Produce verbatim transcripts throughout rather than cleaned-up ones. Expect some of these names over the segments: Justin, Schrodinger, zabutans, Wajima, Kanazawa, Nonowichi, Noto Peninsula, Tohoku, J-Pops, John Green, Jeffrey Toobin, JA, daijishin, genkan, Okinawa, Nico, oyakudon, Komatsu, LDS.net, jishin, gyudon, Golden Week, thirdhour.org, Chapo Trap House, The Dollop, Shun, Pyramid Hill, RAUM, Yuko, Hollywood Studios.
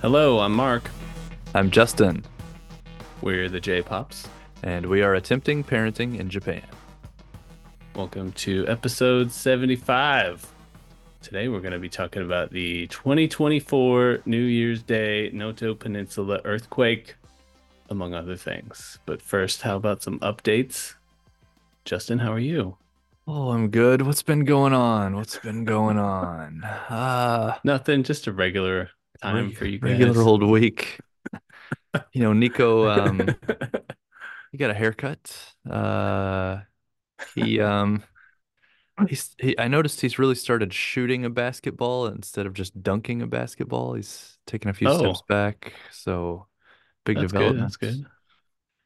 Hello, I'm Mark. I'm Justin. We're the J-Pops. And we are attempting parenting in Japan. Welcome to episode seventy-five. Today we're going to be talking about the twenty twenty-four New Year's Day Noto Peninsula earthquake, among other things. But first, how about some updates? Justin, how are you? Oh, I'm good. What's been going on? What's been going on? Uh, Nothing, just a regular time for you guys. Regular old week. You know, Nico, um, he got a haircut. Uh, he... um. He's, he, I noticed he's really started shooting a basketball instead of just dunking a basketball. He's taken a few oh. steps back, so big that's development. Good, that's good.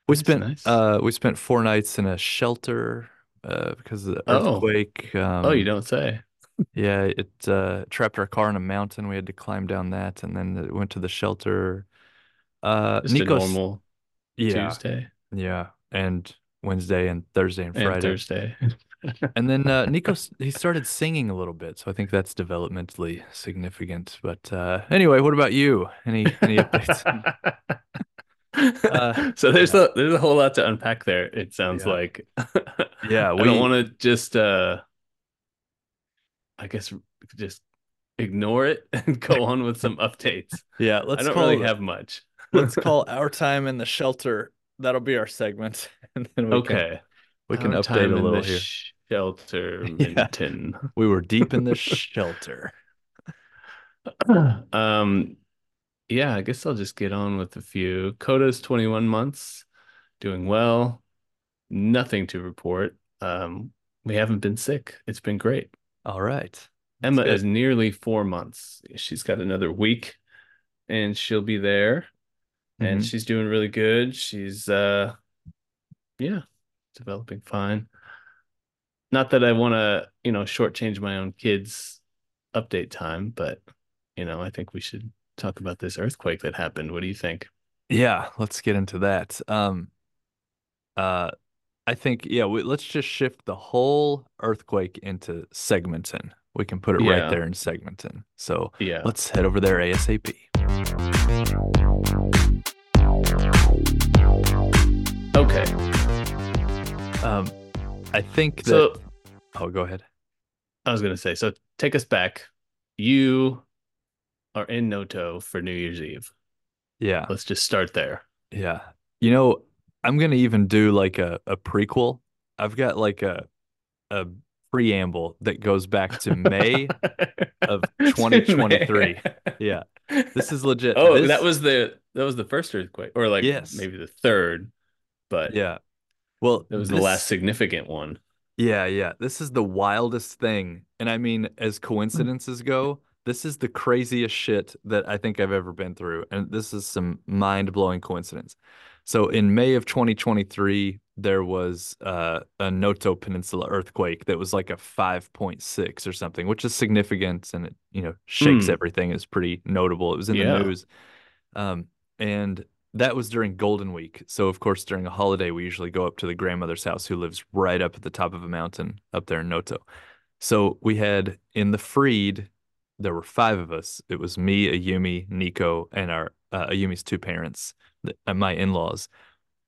We that's spent nice. uh, we spent four nights in a shelter uh, because of the oh. earthquake. Um, oh, you don't say. Yeah, it uh, trapped our car in a mountain. We had to climb down that, and then it went to the shelter. Uh, just Nico's, a normal yeah, Tuesday. Yeah, and Wednesday and Thursday and Friday. And Thursday. And then uh, Nico, he started singing a little bit, so I think that's developmentally significant. But uh, anyway, what about you? Any any updates? uh, so there's yeah. a there's a whole lot to unpack there. It sounds yeah. like. yeah, we I don't want to just, uh, I guess, just ignore it and go on with some updates. Yeah, let's. I don't call, really have much. Let's call our time in the shelter. That'll be our segment, and then we okay. Can... We can Our update a little here. Shelter. Yeah. We were deep in the shelter. Um, yeah, I guess I'll just get on with a few. Coda's twenty-one months, doing well. Nothing to report. Um, we haven't been sick. It's been great. All right. That's Emma good. Is nearly four months. She's got another week, and she'll be there. Mm-hmm. And she's doing really good. She's, uh, yeah. developing fine. Not that I want to, you know, shortchange my own kids' update time, but, you know, I think we should talk about this earthquake that happened. What do you think? Yeah, let's get into that. Um, uh, I think, yeah, we, let's just shift the whole earthquake into segmenting. We can put it yeah. right there in segmenting. So yeah. let's head over there ASAP. Okay. Um, I think that. So, oh, go ahead. I was gonna say. So take us back. You are in Noto for New Year's Eve. Yeah. Let's just start there. Yeah. You know, I'm gonna even do like a, a prequel. I've got like a a preamble that goes back to May of twenty twenty-three. Yeah. This is legit. Oh, this... that was the that was the first earthquake, or like yes. maybe the third. But yeah. Well, it was this, the last significant one. Yeah, yeah. This is the wildest thing. And I mean, as coincidences go, this is the craziest shit that I think I've ever been through. And this is some mind-blowing coincidence. So in May of twenty twenty-three, there was uh, a Noto Peninsula earthquake that was like a five point six or something, which is significant. And it, you know, shakes mm. everything. It's pretty notable. It was in yeah. the news. Um, and... That was during Golden Week. So, of course, during a holiday, we usually go up to the grandmother's house who lives right up at the top of a mountain up there in Noto. So we had in the freed, there were five of us. It was me, Ayumi, Nico, and our uh, Ayumi's two parents, the, my in-laws.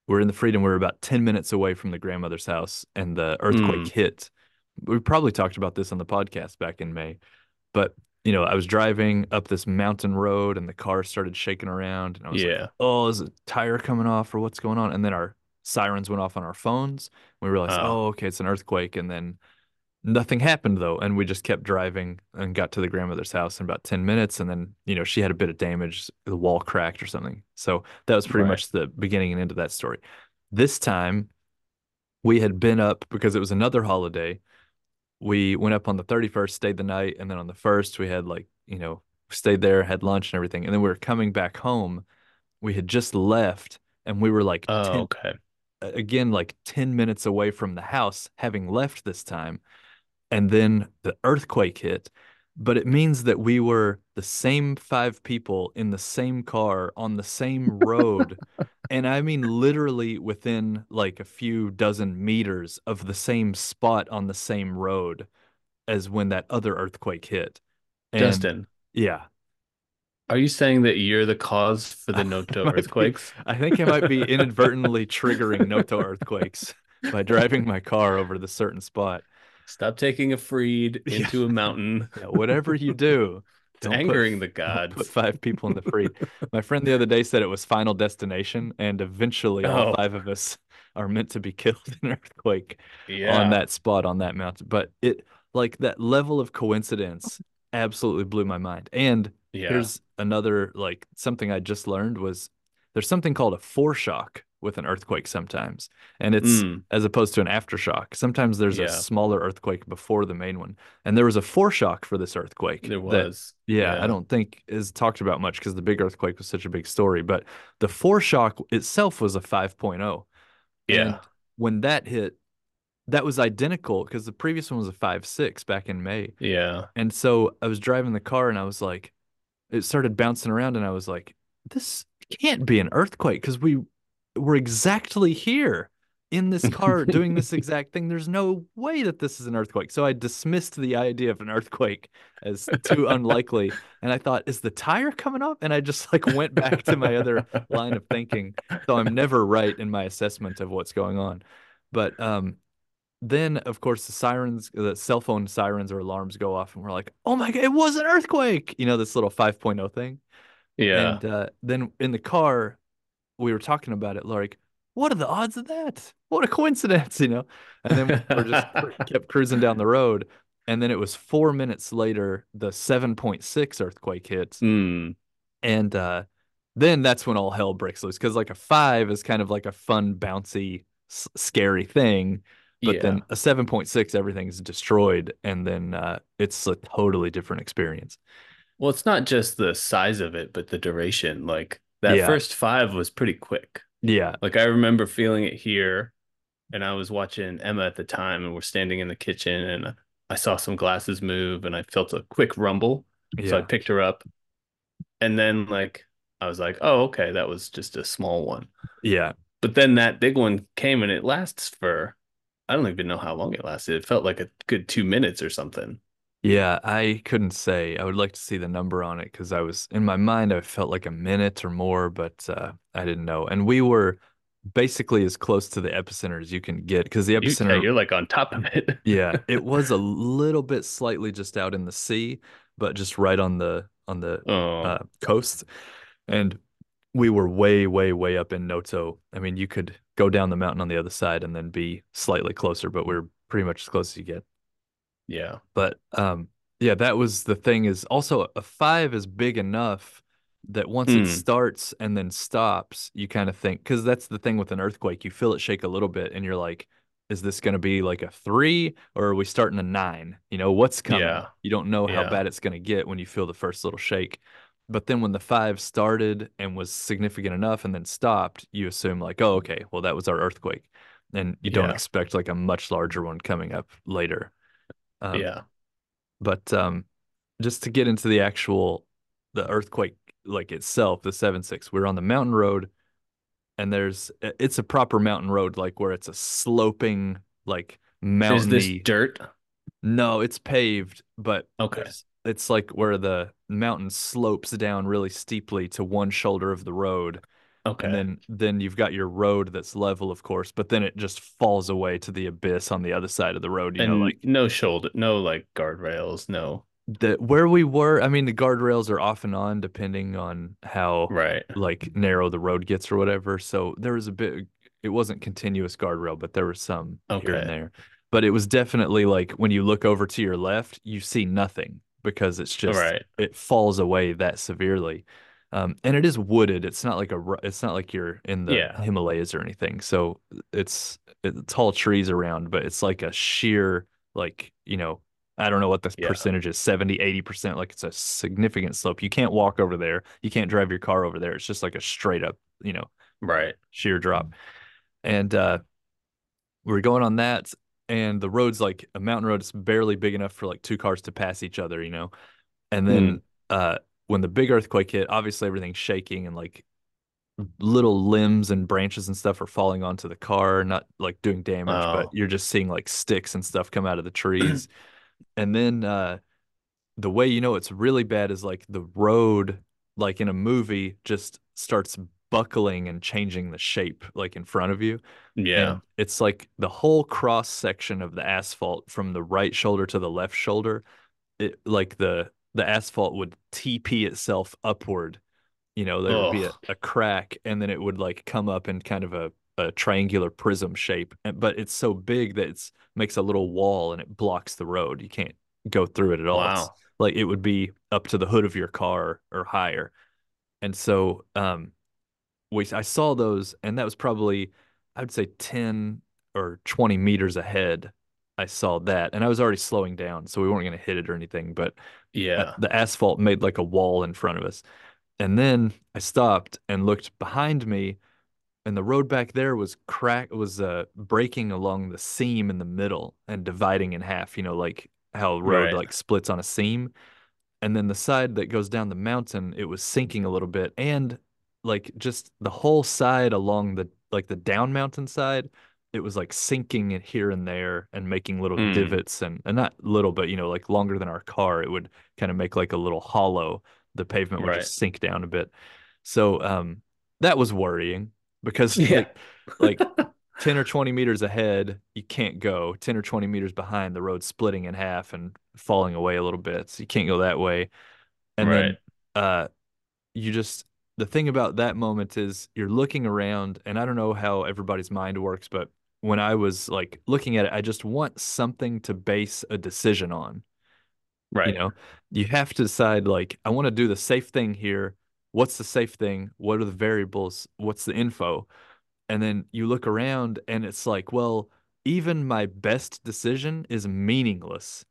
We're in the freed, and we were about ten minutes away from the grandmother's house, and the earthquake mm. hit. We probably talked about this on the podcast back in May, but... You know, I was driving up this mountain road and the car started shaking around. And I was yeah. like, oh, is a tire coming off or what's going on? And then our sirens went off on our phones. We realized, oh. oh, okay, it's an earthquake. And then nothing happened, though. And we just kept driving and got to the grandmother's house in about ten minutes. And then, you know, she had a bit of damage. The wall cracked or something. So that was pretty right. much the beginning and end of that story. This time, we had been up because it was another holiday. We went up on the thirty-first, stayed the night, and then on the first, we had like, you know, stayed there, had lunch and everything. And then we were coming back home. We had just left, and we were like, oh, ten, okay. again, like ten minutes away from the house, having left this time. And then the earthquake hit. But it means that we were the same five people in the same car on the same road. And I mean, literally within like a few dozen meters of the same spot on the same road as when that other earthquake hit. And, Justin. Yeah. Are you saying that you're the cause for the Noto earthquakes? Be, I think I might be inadvertently triggering Noto earthquakes by driving my car over the certain spot. Stop taking a freed into yeah. a mountain. Yeah, whatever you do. It's don't angering put, the gods. Put five people in the freed. My friend the other day said it was Final Destination, and eventually oh. all five of us are meant to be killed in an earthquake yeah. on that spot, on that mountain. But it, like, that level of coincidence absolutely blew my mind. And yeah. here's another, like, something I just learned was there's something called a foreshock with an earthquake sometimes, and it's mm. as opposed to an aftershock. Sometimes there's yeah. a smaller earthquake before the main one, and there was a foreshock for this earthquake. There was. That, yeah, yeah, I don't think is talked about much because the big earthquake was such a big story, but the foreshock itself was a five point oh. Yeah. And when that hit, that was identical because the previous one was a five six back in May. Yeah. And so I was driving the car and I was like, it started bouncing around and I was like, this can't be an earthquake because we were exactly here in this car doing this exact thing. There's no way that this is an earthquake. So I dismissed the idea of an earthquake as too unlikely. And I thought, is the tire coming off? And I just like went back to my other line of thinking. So I'm never right in my assessment of what's going on. But um, then, of course, the sirens, the cell phone sirens or alarms go off, and we're like, oh my God, it was an earthquake. You know, this little five point oh thing. Yeah. And uh, then in the car, we were talking about it, like, what are the odds of that? What a coincidence, you know? And then we were just kept cruising down the road. And then it was four minutes later, the seven point six earthquake hits. Mm. And uh, then that's when all hell breaks loose. Because like a five is kind of like a fun, bouncy, s- scary thing. But yeah. then a seven point six, everything's destroyed. And then uh, it's a totally different experience. Well, it's not just the size of it, but the duration. Like that yeah. first five was pretty quick. Yeah. Like I remember feeling it here, and I was watching Emma at the time, and we're standing in the kitchen, and I saw some glasses move, and I felt a quick rumble. Yeah. So I picked her up, and then like I was like, oh, okay, that was just a small one. Yeah. But then that big one came, and it lasts for, I don't even know how long it lasted. It felt like a good two minutes or something. Yeah, I couldn't say. I would like to see the number on it because I was, in my mind, I felt like a minute or more, but uh, I didn't know. And we were basically as close to the epicenter as you can get because the epicenter. You, you're like on top of it. Yeah, it was a little bit slightly just out in the sea, but just right on the on the oh. uh, coast. And we were way, way, way up in Noto. I mean, you could go down the mountain on the other side and then be slightly closer, but we we're pretty much as close as you get. Yeah. But um, yeah, that was the thing is also a five is big enough that once mm. it starts and then stops, you kind of think, because that's the thing with an earthquake, you feel it shake a little bit and you're like, is this going to be like a three or are we starting a nine? You know, what's coming? Yeah. You don't know how yeah. bad it's going to get when you feel the first little shake. But then when the five started and was significant enough and then stopped, you assume like, oh, okay, well, that was our earthquake. And you don't yeah. expect like a much larger one coming up later. Um, yeah. But um, just to get into the actual, the earthquake, like itself, the seven six, we're on the mountain road and there's, it's a proper mountain road, like where it's a sloping, like mountain. So is this dirt? No, it's paved, but okay. It's like where the mountain slopes down really steeply to one shoulder of the road. Okay. And then, then you've got your road that's level, of course, but then it just falls away to the abyss on the other side of the road. You and know, like no shoulder, no like guardrails, no. The where we were, I mean, the guardrails are off and on depending on how right. like narrow the road gets or whatever. So there was a bit, it wasn't continuous guardrail, but there was some okay. here and there. But it was definitely like when you look over to your left, you see nothing because it's just right. it falls away that severely. Um, and it is wooded. It's not like a. It's not like you're in the yeah. Himalayas or anything. So it's, it's tall trees around, but it's like a sheer, like, you know, I don't know what the yeah. percentage is, seventy, eighty percent. Like it's a significant slope. You can't walk over there. You can't drive your car over there. It's just like a straight up, you know, right sheer drop. And uh, we're going on that, and the road's like a mountain road. It's barely big enough for like two cars to pass each other, you know, and then. Mm. Uh, When the big earthquake hit, obviously everything's shaking and like little limbs and branches and stuff are falling onto the car, not like doing damage, oh. but you're just seeing like sticks and stuff come out of the trees. And then uh, the way you know it's really bad is like the road like in a movie, just starts buckling and changing the shape like in front of you. Yeah. And it's like the whole cross section of the asphalt from the right shoulder to the left shoulder, it like the the asphalt would T P itself upward. You know, there Ugh. would be a, a crack, and then it would like come up in kind of a, a triangular prism shape. But it's so big that it makes a little wall and it blocks the road. You can't go through it at all. Wow. It's like it would be up to the hood of your car or higher. And so um, we I saw those, and that was probably, I would say, ten or twenty meters ahead. I saw that, and I was already slowing down, so we weren't going to hit it or anything. But yeah, the asphalt made like a wall in front of us. And then I stopped and looked behind me, and the road back there was crack was uh, breaking along the seam in the middle and dividing in half, you know, like how a road right. like splits on a seam. And then the side that goes down the mountain, it was sinking a little bit, and like just the whole side along the like the down mountain side, it was like sinking here and there and making little mm. divots and, and not little, but, you know, like longer than our car, it would kind of make like a little hollow. The pavement would right. just sink down a bit. So um, that was worrying because yeah. like, like ten or twenty meters ahead, you can't go. ten or twenty meters behind, the road splitting in half and falling away a little bit. So you can't go that way. And right. then uh, you just, the thing about that moment is you're looking around, and I don't know how everybody's mind works, but when I was like looking at it, I just want something to base a decision on, right? You know, you have to decide like, I want to do the safe thing here. What's the safe thing? What are the variables? What's the info? And then you look around and it's like, well, even my best decision is meaningless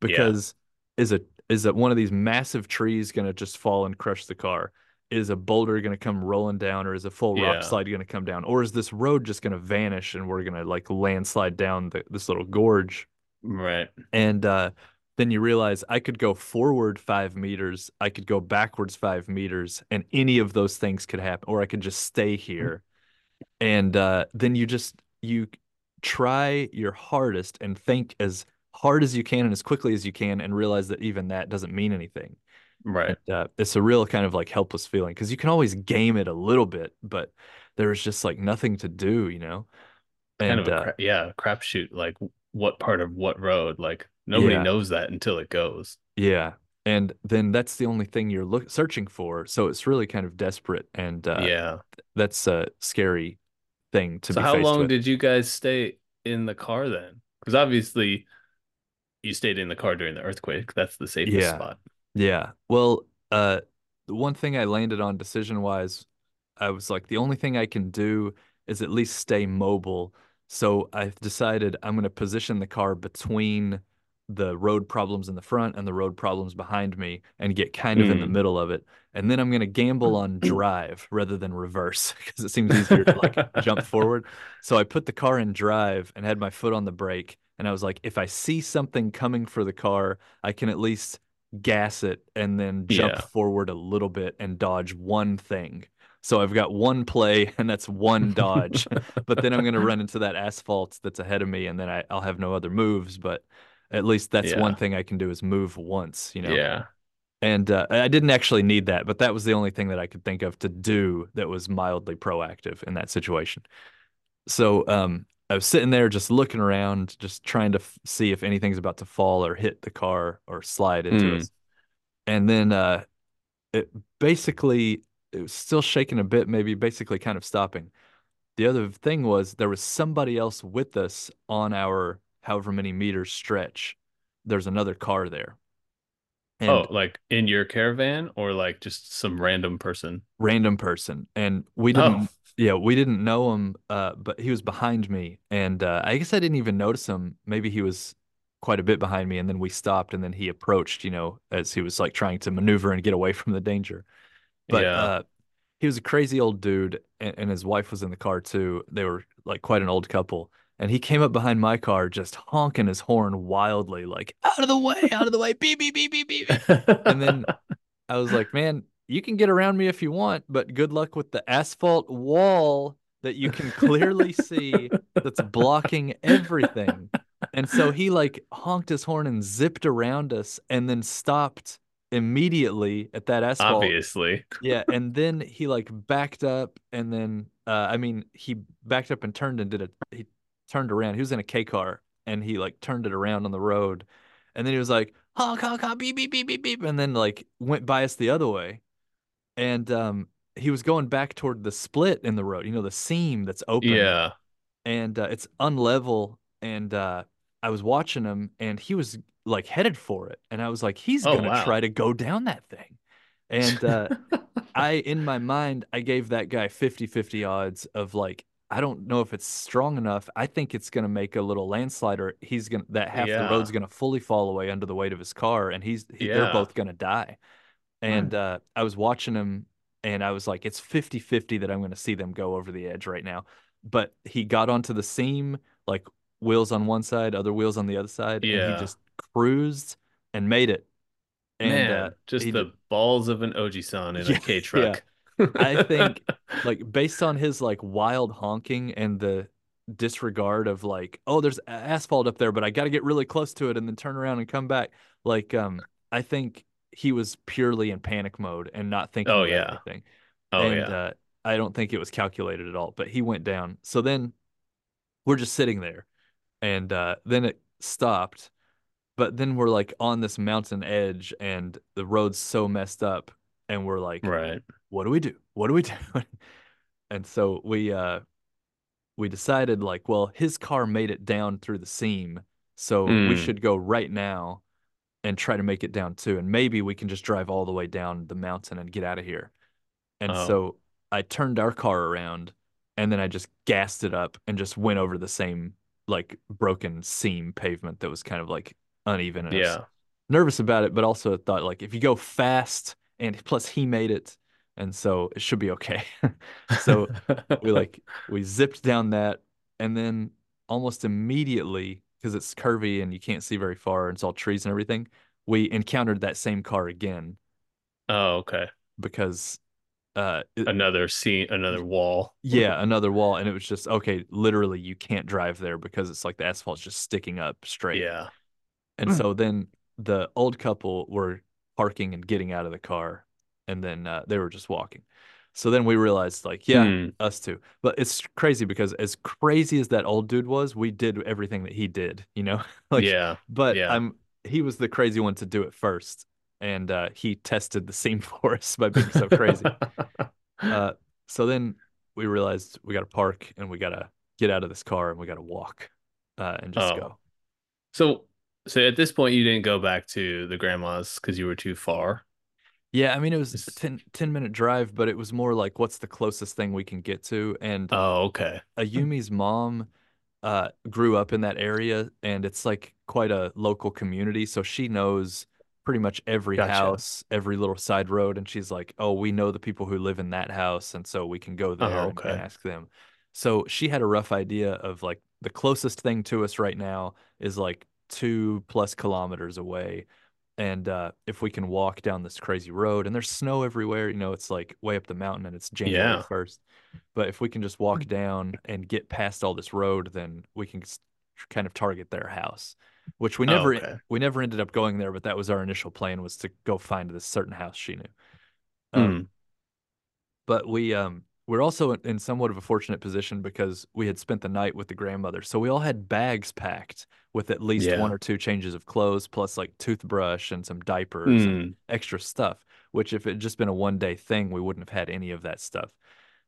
because yeah. is a, is that one of these massive trees going to just fall and crush the car? Is a boulder going to come rolling down, or is a full rock yeah. slide going to come down, or is this road just going to vanish and we're going to like landslide down the, this little gorge? Right. And uh, then you realize I could go forward five meters. I could go backwards five meters and any of those things could happen, or I could just stay here. And uh, then you just, you try your hardest and think as hard as you can and as quickly as you can, and realize that even that doesn't mean anything. Right. And, uh, it's a real kind of like helpless feeling because you can always game it a little bit, but there's just like nothing to do, you know? And kind of a, uh, yeah, crapshoot, like what part of what road, like nobody yeah. knows that until it goes. Yeah. And then that's the only thing you're look searching for. So it's really kind of desperate. And uh, yeah, that's a scary thing to so be faced with. So how long did you guys stay in the car then? Because obviously you stayed in the car during the earthquake. That's the safest yeah. spot. Yeah. Well, uh, the one thing I landed on decision-wise, I was like, the only thing I can do is at least stay mobile. So I decided I'm going to position the car between the road problems in the front and the road problems behind me and get kind of mm. in the middle of it. And then I'm going to gamble on drive rather than reverse because it seems easier to like jump forward. So I put the car in drive and had my foot on the brake. And I was like, if I see something coming for the car, I can at least gas it and then jump yeah. forward a little bit and dodge one thing. So I've got one play and that's one dodge, but then I'm going to run into that asphalt that's ahead of me. And then I, I'll have no other moves, but at least that's yeah. one thing I can do is move once, you know? Yeah. And uh, I didn't actually need that, but that was the only thing that I could think of to do that was mildly proactive in that situation. So um, I was sitting there just looking around, just trying to f- see if anything's about to fall or hit the car or slide into mm. us. And then uh, it basically, it was still shaking a bit, maybe basically kind of stopping. The other thing was there was somebody else with us on our however many meters stretch. There's another car there. And oh, like in your caravan or like just some random person? Random person. And we didn't... Oh. Yeah, we didn't know him, uh, but he was behind me, and uh, I guess I didn't even notice him. Maybe he was quite a bit behind me, and then we stopped, and then he approached, you know, as he was, like, trying to maneuver and get away from the danger. But yeah. uh, he was a crazy old dude, and, and his wife was in the car, too. They were, like, quite an old couple, and he came up behind my car just honking his horn wildly, like, out of the way, out of the way, beep, beep, beep, beep, beep. And then I was like, man, you can get around me if you want, but good luck with the asphalt wall that you can clearly see that's blocking everything. And so he like honked his horn and zipped around us and then stopped immediately at that asphalt. Obviously. Yeah, and then he like backed up, and then uh, I mean he backed up and turned and did a he turned around. He was in a K car and he like turned it around on the road, and then he was like honk honk honk beep beep beep beep beep, and then like went by us the other way, and um he was going back toward the split in the road, you know, the seam that's open. Yeah, and uh, it's unlevel, and uh, I was watching him, and he was like headed for it, and I was like, he's oh, gonna wow. try to go down that thing, and uh I in my mind I gave that guy fifty fifty odds of like, I don't know if it's strong enough, I think it's gonna make a little landslide, or he's gonna that half yeah. the road's gonna fully fall away under the weight of his car, and he's he, yeah. they're both gonna die, and hmm. uh I was watching him, and I was like, it's fifty fifty that I'm gonna see them go over the edge right now. But he got onto the seam, like wheels on one side, other wheels on the other side, yeah. and he just cruised and made it. And Man, uh, just he, the balls of an Oji-san in yeah, a K truck. Yeah. I think, like, based on his like wild honking and the disregard of like, oh, there's asphalt up there, but I got to get really close to it and then turn around and come back. Like, um, I think he was purely in panic mode and not thinking oh, about yeah. anything. Oh and, yeah. Uh, I don't think it was calculated at all. But he went down. So then we're just sitting there, and uh, then it stopped. But then we're like on this mountain edge, and the road's so messed up, and we're like, right. what do we do? What do we do? And so we uh, we decided like, well, his car made it down through the seam, so mm. we should go right now and try to make it down too, and maybe we can just drive all the way down the mountain and get out of here. And oh. so I turned our car around, and then I just gassed it up and just went over the same like broken seam pavement that was kind of like uneven, and yeah. I was nervous about it, but also thought like, if you go fast, and plus he made it, and so it should be okay. So we like we zipped down that, and then almost immediately, because it's curvy and you can't see very far and it's all trees and everything, we encountered that same car again. Oh, okay. Because uh it, another scene another wall yeah another wall, and it was just okay, literally you can't drive there because it's like the asphalt's just sticking up straight. Yeah. And so then the old couple were parking and getting out of the car, and then uh, they were just walking. So then we realized, like, yeah, mm. us too. But it's crazy because as crazy as that old dude was, we did everything that he did, you know? Like, yeah. But yeah. I'm, he was the crazy one to do it first, and uh, he tested the scene for us by being so crazy. uh, so then we realized we got to park, and we got to get out of this car, and we got to walk uh, and just oh. go. So... So at this point, you didn't go back to the grandma's because you were too far? Yeah, I mean, it was a ten-minute drive, but it was more like, what's the closest thing we can get to? And oh, okay. Ayumi's mom uh, grew up in that area, and it's like quite a local community, so she knows pretty much every gotcha. house, every little side road, and she's like, oh, we know the people who live in that house, and so we can go there oh, okay. and ask them. So she had a rough idea of, like, the closest thing to us right now is, like, two plus kilometers away, and uh if we can walk down this crazy road, and there's snow everywhere, you know, it's like way up the mountain and it's January first, yeah. but if we can just walk down and get past all this road, then we can kind of target their house, which we never oh, okay. we never ended up going there, but that was our initial plan, was to go find this certain house she knew. um mm. But we um we're also in somewhat of a fortunate position because we had spent the night with the grandmother. So we all had bags packed with at least yeah. one or two changes of clothes, plus like toothbrush and some diapers mm. and extra stuff, which if it had just been a one day thing, we wouldn't have had any of that stuff.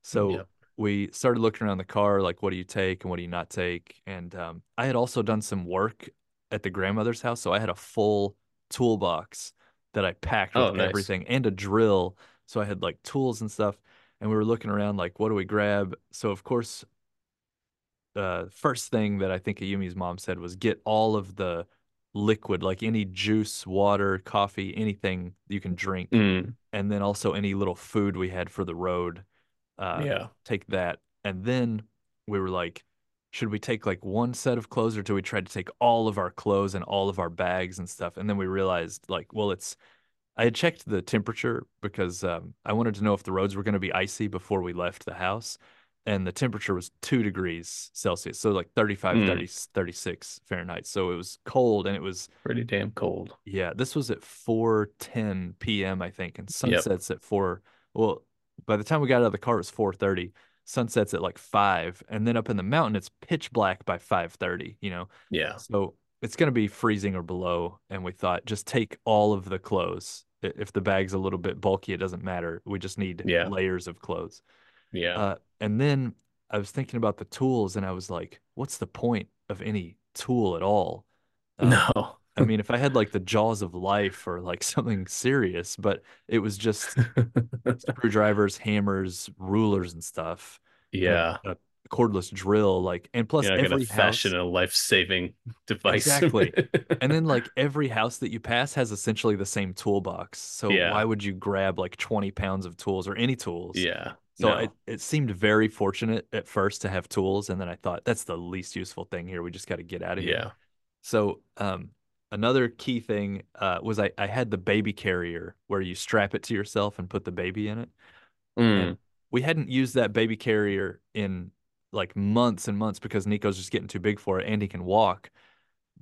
So yep. we started looking around the car, like, what do you take and what do you not take? And um, I had also done some work at the grandmother's house. So I had a full toolbox that I packed with oh, nice. everything, and a drill. So I had like tools and stuff. And we were looking around like, what do we grab? So, of course, the uh, first thing that I think Ayumi's mom said was get all of the liquid, like any juice, water, coffee, anything you can drink. Mm. And then also any little food we had for the road. Uh, yeah. Take that. And then we were like, should we take like one set of clothes, or do we try to take all of our clothes and all of our bags and stuff? And then we realized like, well, it's... I had checked the temperature because um, I wanted to know if the roads were going to be icy before we left the house. and the temperature was two degrees Celsius, so like thirty-five, mm. thirty, thirty-six Fahrenheit. So it was cold, and it was pretty damn cold. Yeah, this was at four ten p.m., I think, and sunsets yep. at four. Well, by the time we got out of the car, it was four thirty. Sunsets at like five, and then up in the mountain, it's pitch black by five thirty, you know? Yeah. So it's going to be freezing or below, and we thought, just take all of the clothes. If the bag's a little bit bulky, it doesn't matter. We just need yeah. layers of clothes. Yeah. Uh, and then I was thinking about the tools, and I was like, what's the point of any tool at all? Uh, no. I mean, if I had like the jaws of life or like something serious, but it was just screwdrivers, hammers, rulers and stuff. Yeah. And a cordless drill. Like, and plus yeah, every house, fashion a life-saving device. Exactly. And then like every house that you pass has essentially the same toolbox. So yeah. why would you grab like twenty pounds of tools or any tools? Yeah. So no. it, it seemed very fortunate at first to have tools. And then I thought, that's the least useful thing here. We just got to get out of here. Yeah. So um, another key thing uh, was I, I had the baby carrier where you strap it to yourself and put the baby in it. Mm. And we hadn't used that baby carrier in like months and months because Nico's just getting too big for it and he can walk.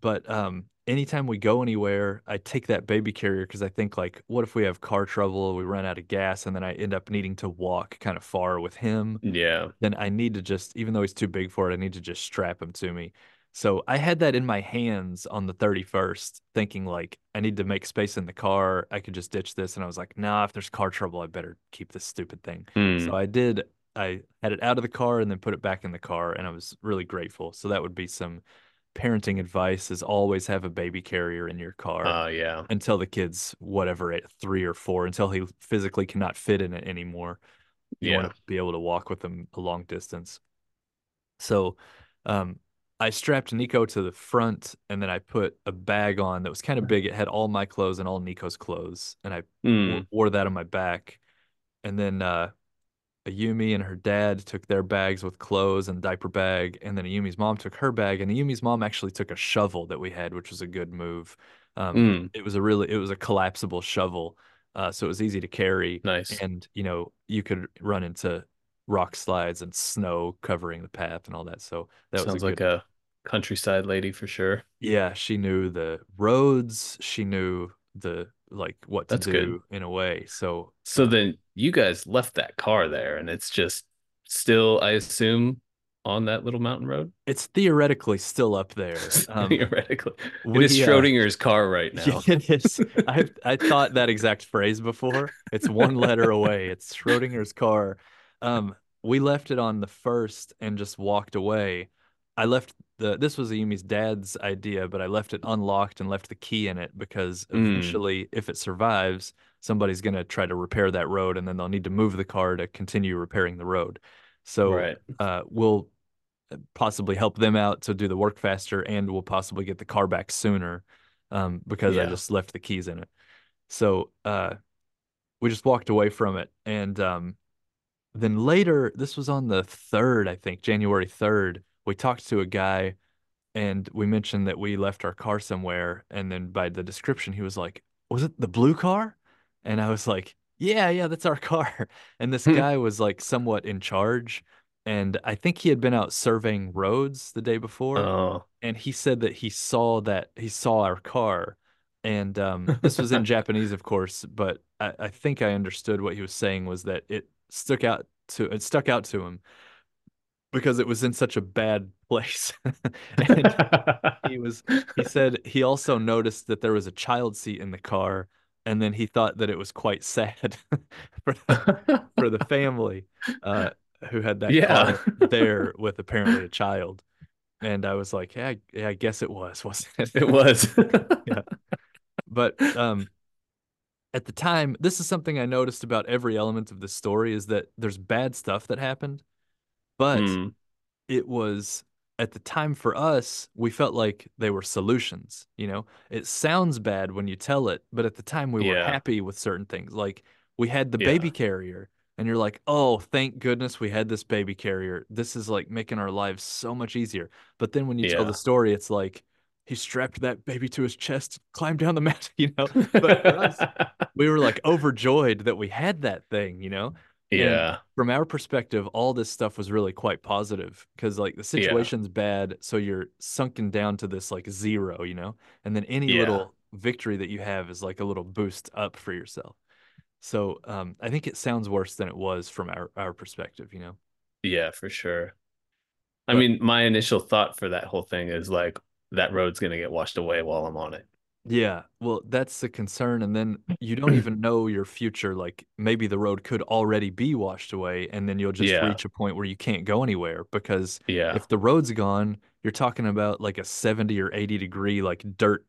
But um, anytime we go anywhere, I take that baby carrier because I think, like, what if we have car trouble, we run out of gas, and then I end up needing to walk kind of far with him. Yeah. Then I need to just, even though he's too big for it, I need to just strap him to me. So I had that in my hands on the thirty-first, thinking, like, I need to make space in the car. I could just ditch this. And I was like, nah, if there's car trouble, I better keep this stupid thing. Mm. So I did. I had it out of the car and then put it back in the car, and I was really grateful. So that would be some parenting advice, is always have a baby carrier in your car. Oh, uh, yeah. Until the kid's whatever, at three or four, until he physically cannot fit in it anymore. You yeah. want to be able to walk with him a long distance. So, um, I strapped Nico to the front, and then I put a bag on that was kind of big. It had all my clothes and all Nico's clothes, and I mm. wore that on my back. And then uh, Ayumi and her dad took their bags with clothes and diaper bag, and then Ayumi's mom took her bag, and Ayumi's mom actually took a shovel that we had, which was a good move. Um, mm. It was a really, it was a collapsible shovel, uh, so it was easy to carry. Nice, and you know you could run into rock slides and snow covering the path and all that. So that sounds was a like good... a countryside lady for sure. Yeah, she knew the roads. She knew the like what to That's do good. in a way. So so then you guys left that car there, and it's just still, I assume, on that little mountain road. It's theoretically still up there. Um, theoretically, we, it is Schrodinger's uh, car right now. It is. I I thought that exact phrase before. It's one letter away. It's Schrodinger's car. Um, we left it on the first and just walked away. I left the, this was Ayumi's dad's idea, but I left it unlocked and left the key in it because eventually mm. if it survives, somebody's going to try to repair that road, and then they'll need to move the car to continue repairing the road. So right. uh, we'll possibly help them out to do the work faster, and we'll possibly get the car back sooner um, because yeah. I just left the keys in it. So uh, we just walked away from it. And, um, then later, this was on the third, I think, January third, we talked to a guy, and we mentioned that we left our car somewhere. And then by the description, he was like, was it the blue car? And I was like, yeah, yeah, that's our car. And this guy was like somewhat in charge. And I think he had been out surveying roads the day before. Oh. And he said that he saw that he saw our car. And um, this was in Japanese, of course, but I, I think I understood what he was saying was that it stuck out to it stuck out to him because it was in such a bad place. And he was he said he also noticed that there was a child seat in the car, and then he thought that it was quite sad for the, for the family uh who had that yeah. car there with apparently a child. And I was like, yeah, yeah, I guess it was, wasn't it? It was. Yeah. But um at the time, this is something I noticed about every element of the story, is that there's bad stuff that happened, but mm. it was, at the time for us, we felt like they were solutions. You know, it sounds bad when you tell it, but at the time we yeah. were happy with certain things. Like we had the yeah. baby carrier, and you're like, oh, thank goodness we had this baby carrier. This is like making our lives so much easier. But then when you yeah. tell the story, it's like, he strapped that baby to his chest, climbed down the mountain, you know. But for us, we were like overjoyed that we had that thing, you know. Yeah. And from our perspective, all this stuff was really quite positive because, like, the situation's yeah. bad, so you're sunken down to this, like, zero, you know? And then any yeah. little victory that you have is, like, a little boost up for yourself. So um, I think it sounds worse than it was from our, our perspective, you know? Yeah, for sure. But, I mean, my initial thought for that whole thing is, like, that road's going to get washed away while I'm on it. Yeah, well, that's the concern. And then you don't even know your future. Like, maybe the road could already be washed away, and then you'll just yeah. reach a point where you can't go anywhere because yeah. if the road's gone, you're talking about like a seventy or eighty degree, like, dirt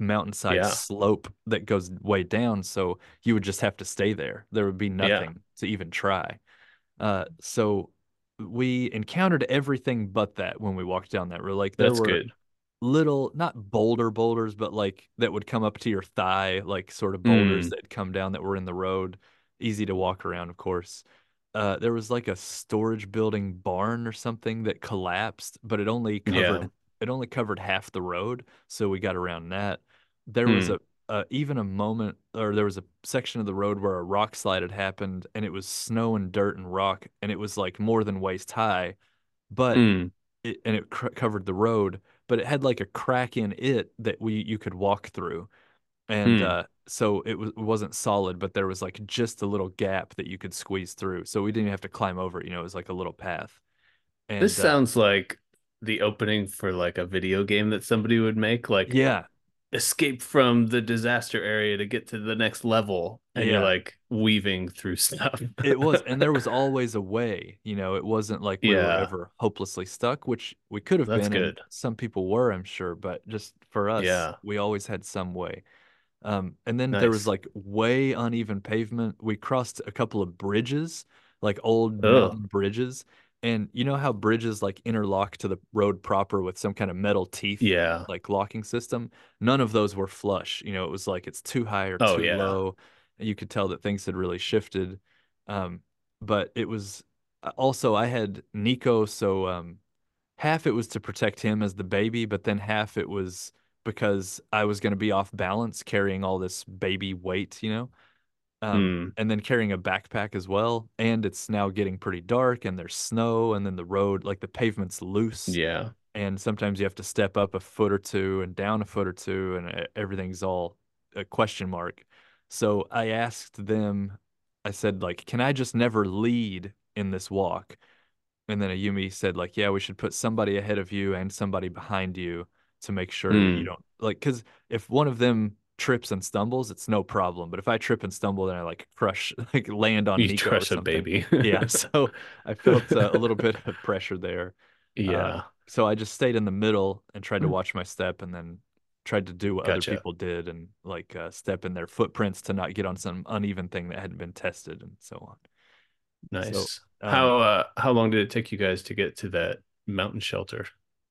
mountainside yeah. slope that goes way down. So you would just have to stay there. There would be nothing yeah. to even try. Uh, so we encountered everything but that when we walked down that road. Like, there that's were good. little, not boulder boulders, but like that would come up to your thigh, like sort of boulders mm. that come down that were in the road, easy to walk around, of course. Uh, there was like a storage building barn or something that collapsed, but it only covered yeah. it only covered half the road, so we got around that. There mm. was a uh, even a moment, or there was a section of the road where a rock slide had happened, and it was snow and dirt and rock, and it was like more than waist high, but mm. it, and it cr- covered the road. But it had like a crack in it that we you could walk through. And hmm. uh, so it, w- it wasn't solid, but there was like just a little gap that you could squeeze through. So we didn't have to climb over it. You know, it was like a little path. And, this sounds uh, like the opening for like a video game that somebody would make. Like, yeah, escape from the disaster area to get to the next level. And yeah. you're like weaving through stuff. It was. And there was always a way, you know, it wasn't like we yeah. were ever hopelessly stuck, which we could have That's been. Good. Some people were, I'm sure. But just for us, yeah. we always had some way. Um, and then nice. There was like way uneven pavement. We crossed a couple of bridges, like old mountain bridges. And you know how bridges like interlock to the road proper with some kind of metal teeth, yeah. like locking system? None of those were flush. You know, it was like it's too high or oh, too yeah. low. You could tell that things had really shifted. Um, but it was also, I had Nico. So um, half it was to protect him as the baby, but then half it was because I was going to be off balance carrying all this baby weight, you know? Um, mm. And then carrying a backpack as well. And it's now getting pretty dark and there's snow and then the road, like the pavement's loose. Yeah. And sometimes you have to step up a foot or two and down a foot or two and everything's all a question mark. So I asked them, I said, like, can I just never lead in this walk? And then Ayumi said, like, yeah, we should put somebody ahead of you and somebody behind you to make sure mm. that you don't, like, because if one of them trips and stumbles, it's no problem. But if I trip and stumble, then I like crush, like land on you Nico crush or a baby. yeah. So I felt uh, a little bit of pressure there. Yeah. Uh, so I just stayed in the middle and tried to watch my step, and then tried to do what gotcha. Other people did and like uh, step in their footprints to not get on some uneven thing that hadn't been tested and so on. Nice. So, um, how uh, how long did it take you guys to get to that mountain shelter?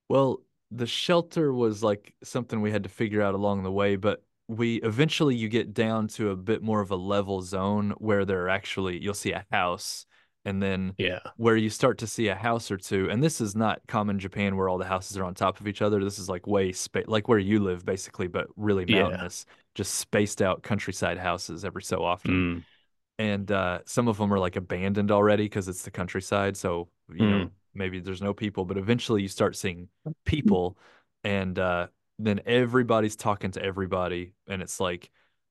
Well, the shelter was like something we had to figure out along the way, but we eventually you get down to a bit more of a level zone where there are actually you'll see a house, and then yeah. where you start to see a house or two. And this is not common Japan where all the houses are on top of each other. This is like way spa- like where you live basically, but really mountainous, yeah. just spaced out countryside houses every so often. Mm. And uh, some of them are like abandoned already because it's the countryside. So you mm. know maybe there's no people, but eventually you start seeing people, and uh, then everybody's talking to everybody, and it's like,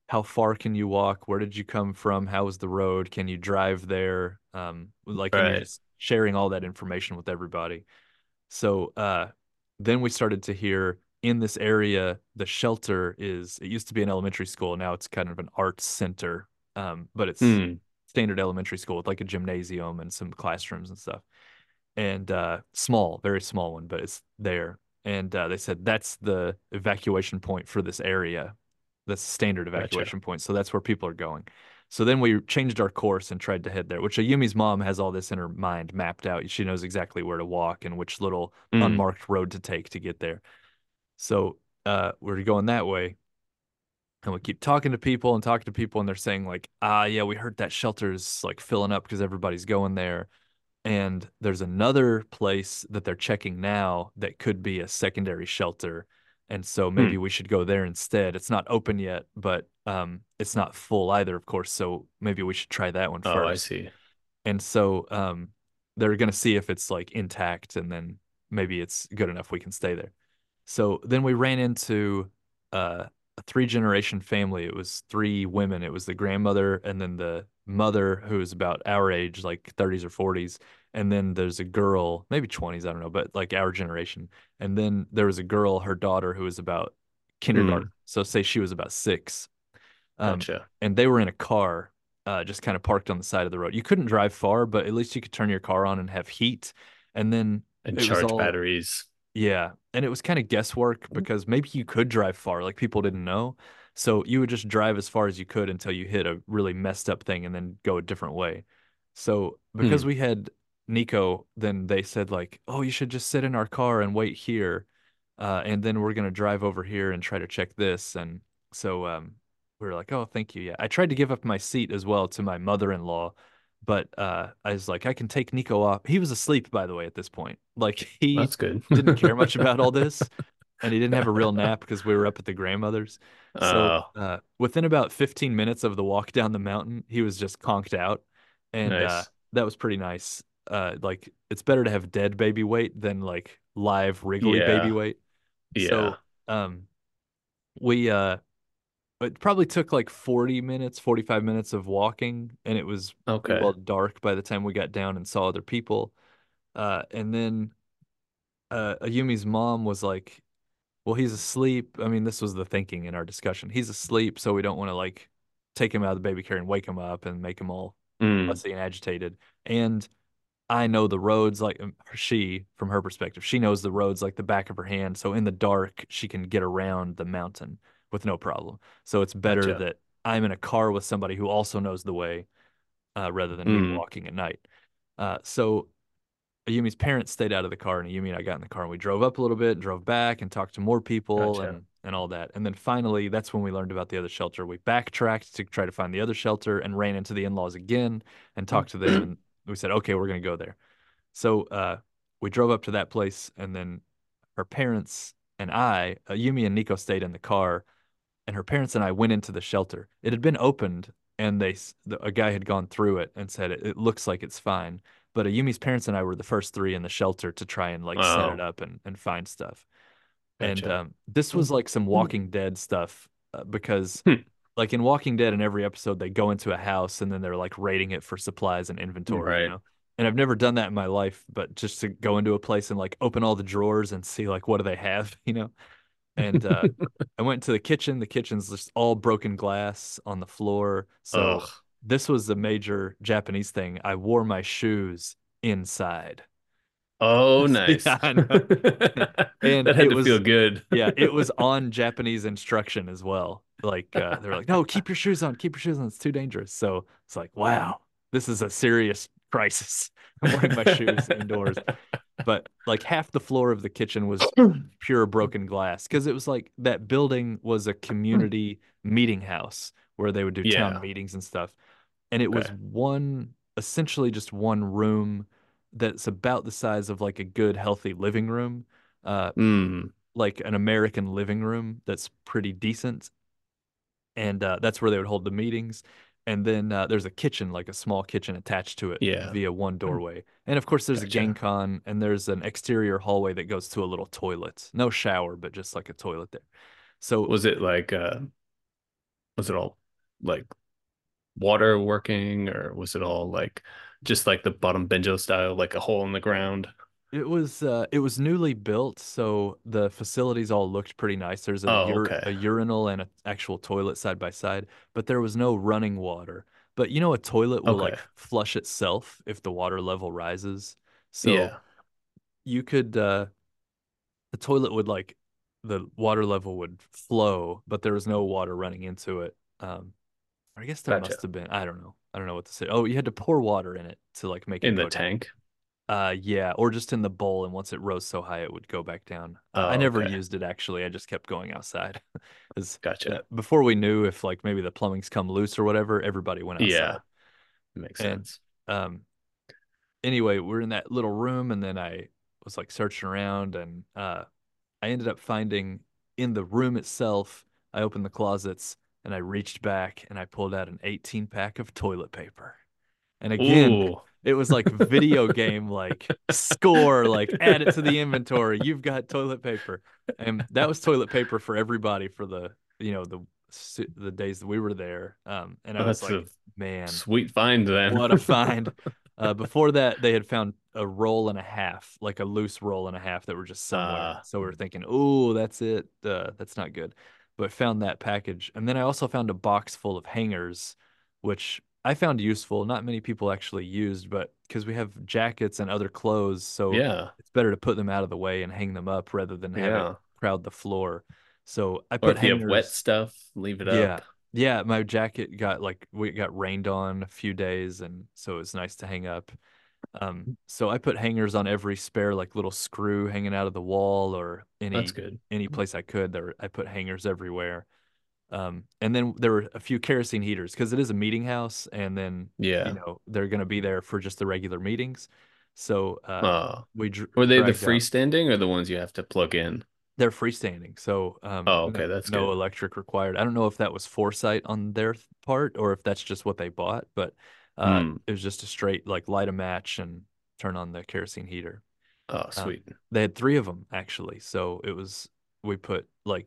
how far can you walk? Where did you come from? How was the road? Can you drive there? Um, like right. just sharing all that information with everybody. So uh, then we started to hear in this area, the shelter is, it used to be an elementary school. Now it's kind of an arts center, um, but it's mm. standard elementary school with like a gymnasium and some classrooms and stuff. And uh, small, very small one, but it's there. And uh, they said, that's the evacuation point for this area. That's the standard evacuation gotcha. Point. So that's where people are going. So then we changed our course and tried to head there, which Ayumi's mom has all this in her mind mapped out. She knows exactly where to walk and which little mm. unmarked road to take to get there. So uh, we're going that way. And we keep talking to people and talking to people. And they're saying like, ah, yeah, we heard that shelter's like filling up because everybody's going there. And there's another place that they're checking now that could be a secondary shelter. And so maybe hmm. we should go there instead. It's not open yet, but um, it's not full either, of course. So maybe we should try that one first. Oh, I see. And so um, they're going to see if it's like intact, and then maybe it's good enough we can stay there. So then we ran into uh, a three generation family. It was three women. It was the grandmother, and then the mother, who is about our age, like thirties or forties. And then there's a girl, maybe twenties, I don't know, but like our generation. And then there was a girl, her daughter, who was about kindergarten. Mm. So say she was about six. Um, gotcha. And they were in a car, uh, just kind of parked on the side of the road. You couldn't drive far, but at least you could turn your car on and have heat. And then and it charge was all, batteries. Yeah. And it was kind of guesswork, because maybe you could drive far, like people didn't know. So you would just drive as far as you could until you hit a really messed up thing and then go a different way. So because mm. we had Nico, then they said like, oh, you should just sit in our car and wait here. Uh, and then we're going to drive over here and try to check this. And so um, we were like, oh, thank you. Yeah. I tried to give up my seat as well to my mother-in-law, but uh, I was like, I can take Nico off. He was asleep, by the way, at this point. Like he That's good. didn't care much about all this. And he didn't have a real nap because we were up at the grandmother's. So oh. uh, within about fifteen minutes of the walk down the mountain, he was just conked out. And nice. uh, that was pretty nice. Uh, like, it's better to have dead baby weight than like live wriggly yeah. baby weight. Yeah. So um, we uh, it probably took like forty minutes, forty-five minutes of walking. And it was okay. well dark by the time we got down and saw other people. Uh, and then uh, Ayumi's mom was like, well, he's asleep. I mean, this was the thinking in our discussion. He's asleep, so we don't want to, like, take him out of the baby carrier and wake him up and make him all mm. fussy and agitated. And I know the roads, like, she, from her perspective, she knows the roads like the back of her hand. So in the dark, she can get around the mountain with no problem. So it's better gotcha. that I'm in a car with somebody who also knows the way uh, rather than mm. me walking at night. Uh, so... Ayumi's parents stayed out of the car, and Ayumi and I got in the car, and we drove up a little bit and drove back and talked to more people gotcha. and, and all that. And then finally, that's when we learned about the other shelter. We backtracked to try to find the other shelter and ran into the in-laws again and talked to them. And we said, okay, we're going to go there. So uh, we drove up to that place, and then her parents and I, Ayumi and Nico, stayed in the car, and her parents and I went into the shelter. It had been opened, and they a guy had gone through it and said, it, it looks like it's fine. But Ayumi's parents and I were the first three in the shelter to try and like oh. set it up and, and find stuff. Gotcha. And um, this was like some Walking Dead stuff uh, because hmm. like in Walking Dead, in every episode, they go into a house and then they're like raiding it for supplies and inventory. Right. You know? And I've never done that in my life, but just to go into a place and like open all the drawers and see like, what do they have, you know? And uh, I went to the kitchen. The kitchen's just all broken glass on the floor. So. Ugh. This was a major Japanese thing. I wore my shoes inside. Oh, nice. Yeah, I know. And that had it to was, feel good. Yeah, it was on Japanese instruction as well. Like, uh, they were like, no, keep your shoes on. Keep your shoes on. It's too dangerous. So it's like, wow, this is a serious crisis. I'm wearing my shoes indoors. But like half the floor of the kitchen was pure broken glass, because it was like that building was a community meeting house where they would do yeah. town meetings and stuff. And it okay. was one, essentially just one room that's about the size of like a good, healthy living room, uh, mm. like an American living room that's pretty decent. And uh, that's where they would hold the meetings. And then uh, there's a kitchen, like a small kitchen attached to it yeah. via one doorway. And of course, there's gotcha. a Genkan, and there's an exterior hallway that goes to a little toilet. No shower, but just like a toilet there. So was it like, uh, was it all like water working, or was it all like just like the bottom benjo style, like a hole in the ground? It was uh, it was newly built, so the facilities all looked pretty nice. There's a, oh, ur- okay. a urinal and an actual toilet side by side, but there was no running water. But you know, a toilet will okay. like flush itself if the water level rises. So yeah. you could uh, the toilet would like the water level would flow, but there was no water running into it. Um, I guess there gotcha. must have been. I don't know. I don't know what to say. Oh, you had to pour water in it to like make it in the tank. Uh, yeah, or just in the bowl, and once it rose so high, it would go back down. Uh, oh, I never okay. used it actually. I just kept going outside. Gotcha. Uh, before we knew if like maybe the plumbing's come loose or whatever, everybody went outside. Yeah, makes and, sense. Um. Anyway, we're in that little room, and then I was like searching around, and uh, I ended up finding in the room itself. I opened the closets, and I reached back and I pulled out an eighteen pack of toilet paper. And again, ooh. It was like video game, like score, like add it to the inventory. You've got toilet paper. And that was toilet paper for everybody for the, you know, the the days that we were there. Um, and I oh, was like, man, sweet find then. What a find. Uh, before that, they had found a roll and a half, like a loose roll and a half that were just somewhere. Uh, so we were thinking, oh, that's it. Uh, that's not good. But found that package. And then I also found a box full of hangers, which I found useful. Not many people actually used, but because we have jackets and other clothes. So yeah, it's better to put them out of the way and hang them up rather than have yeah. it crowd the floor. So I put or if hangers, you have wet stuff, leave it up. Yeah. Yeah, my jacket got like we got rained on a few days, and so it's nice to hang up. Um, so I put hangers on every spare like little screw hanging out of the wall or any That's good. any place I could. There, I put hangers everywhere. Um, and then there were a few kerosene heaters because it is a meeting house, and then yeah, you know they're going to be there for just the regular meetings. So uh, oh. we dr- were they the freestanding out. or the ones you have to plug in? They're freestanding, so um, oh, okay, that's no good. electric required. I don't know if that was foresight on their part or if that's just what they bought, but uh, mm. it was just a straight like light a match and turn on the kerosene heater. Oh, sweet! Um, they had three of them actually, so it was we put like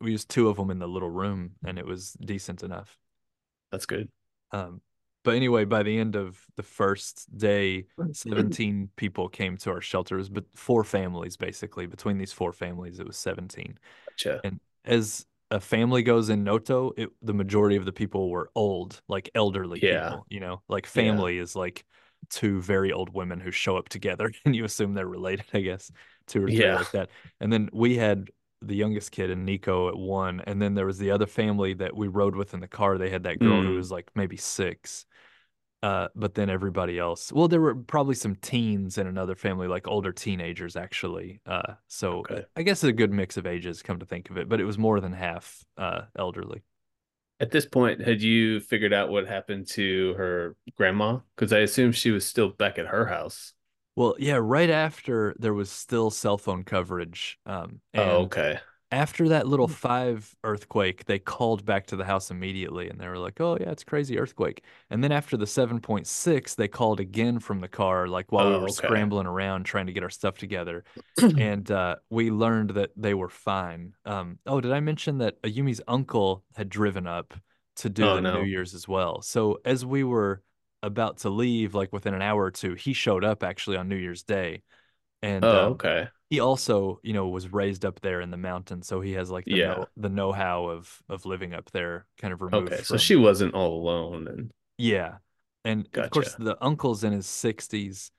we used two of them in the little room, and it was decent enough. That's good. Um, but anyway, by the end of the first day, seventeen people came to our shelters, but four families, basically. Between these four families, it was seventeen. Gotcha. And as a family goes in Noto, it, the majority of the people were old, like elderly yeah. people, you know? Like family yeah. is like two very old women who show up together, and you assume they're related, I guess, two or three yeah. like that. And then we had the youngest kid and Nico at one, and then there was the other family that we rode with in the car. They had that girl mm. who was like maybe six. Uh, but then everybody else, well, there were probably some teens in another family, like older teenagers, actually. Uh, so okay. I guess it's a good mix of ages, come to think of it, but it was more than half uh, elderly. At this point, had you figured out what happened to her grandma? Because I assume she was still back at her house. Well, yeah, right after there was still cell phone coverage. Um, and oh, okay. After that little five earthquake, they called back to the house immediately, and they were like, oh, yeah, it's crazy earthquake. And then after the seven point six, they called again from the car, like while oh, we were okay. scrambling around trying to get our stuff together. And uh, we learned that they were fine. Um, oh, did I mention that Ayumi's uncle had driven up to do oh, the no. New Year's as well? So as we were about to leave, like within an hour or two, he showed up actually on New Year's Day, and oh, um, okay. he also, you know, was raised up there in the mountains, so he has like the yeah. know, the know-how of of living up there, kind of removed. Okay, from... so she wasn't all alone, and yeah, and gotcha. Of course the uncle's in his sixties,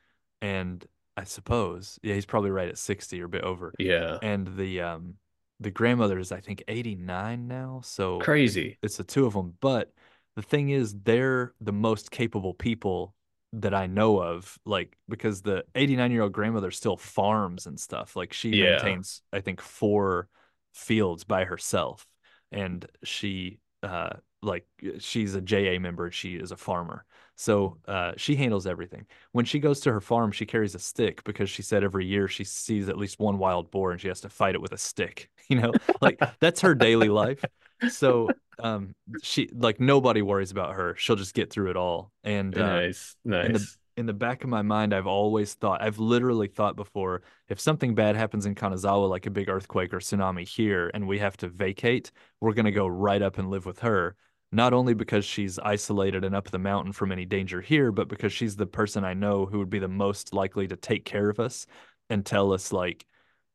and I suppose yeah, he's probably right at sixty or a bit over. Yeah, and the um the grandmother is I think eighty-nine now, so crazy. It's the two of them, but. The thing is, they're the most capable people that I know of, like, because the eighty-nine-year-old grandmother still farms and stuff. Like, she yeah. maintains, I think, four fields by herself. And she, uh, like, she's a J A member. She is a farmer. So uh, she handles everything. When she goes to her farm, she carries a stick because she said every year she sees at least one wild boar and she has to fight it with a stick. You know, like, that's her daily life. So um she like nobody worries about her. She'll just get through it all. And uh, nice nice in the, in the back of my mind, I've always thought I've literally thought before, if something bad happens in Kanazawa, like a big earthquake or tsunami here, and we have to vacate, we're gonna go right up and live with her, not only because she's isolated and up the mountain from any danger here, but because she's the person I know who would be the most likely to take care of us and tell us, like,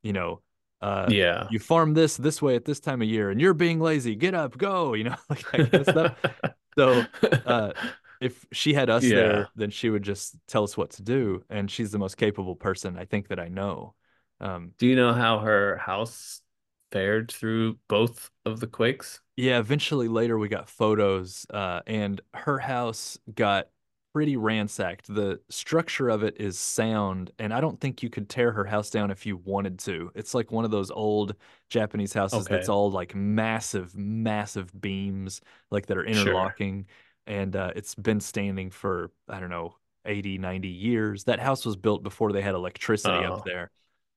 you know, Uh, yeah, you farm this this way at this time of year, and you're being lazy. Get up, go. You know, like, like that stuff. So, uh, if she had us yeah. there, then she would just tell us what to do. And she's the most capable person I think that I know. Um, do you know how her house fared through both of the quakes? Yeah, eventually later we got photos, uh, and her house got pretty ransacked. The structure of it is sound, and I don't think you could tear her house down if you wanted to. It's like one of those old Japanese houses okay. that's all like massive, massive beams, like that are interlocking, sure. and uh, it's been standing for, I don't know, eighty, ninety years. That house was built before they had electricity oh. up there,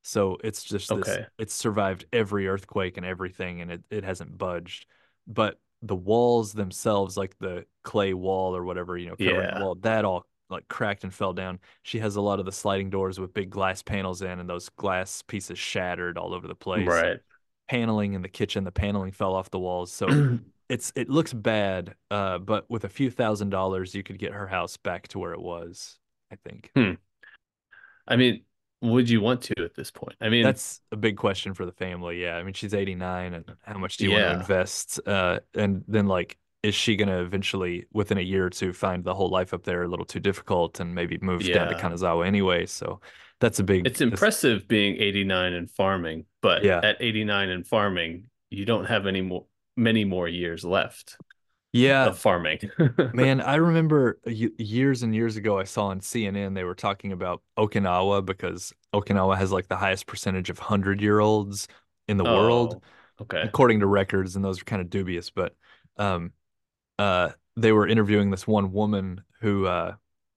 so it's just this, okay. it's survived every earthquake and everything, and it, it hasn't budged. But the walls themselves, like the clay wall or whatever, you know, yeah. wall, that all like cracked and fell down. She has a lot of the sliding doors with big glass panels in, and those glass pieces shattered all over the place. Right. Paneling in the kitchen, the paneling fell off the walls. So it's it looks bad, uh, but with a few thousand dollars, you could get her house back to where it was, I think. Hmm. I mean, would you want to at this point? I mean, that's a big question for the family. Yeah. I mean, she's eighty-nine, and how much do you yeah. want to invest? Uh, and then, like, is she going to eventually, within a year or two, find the whole life up there a little too difficult and maybe move yeah. down to Kanazawa anyway? So that's a big... It's impressive it's, being eighty-nine and farming, but yeah. at eighty-nine and farming, you don't have any more, many more years left yeah. of farming. Man, I remember years and years ago, I saw on C N N, they were talking about Okinawa because Okinawa has like the highest percentage of hundred-year-olds in the oh, world, okay, according to records, and those are kind of dubious, but... um. Uh, they were interviewing this one woman who uh,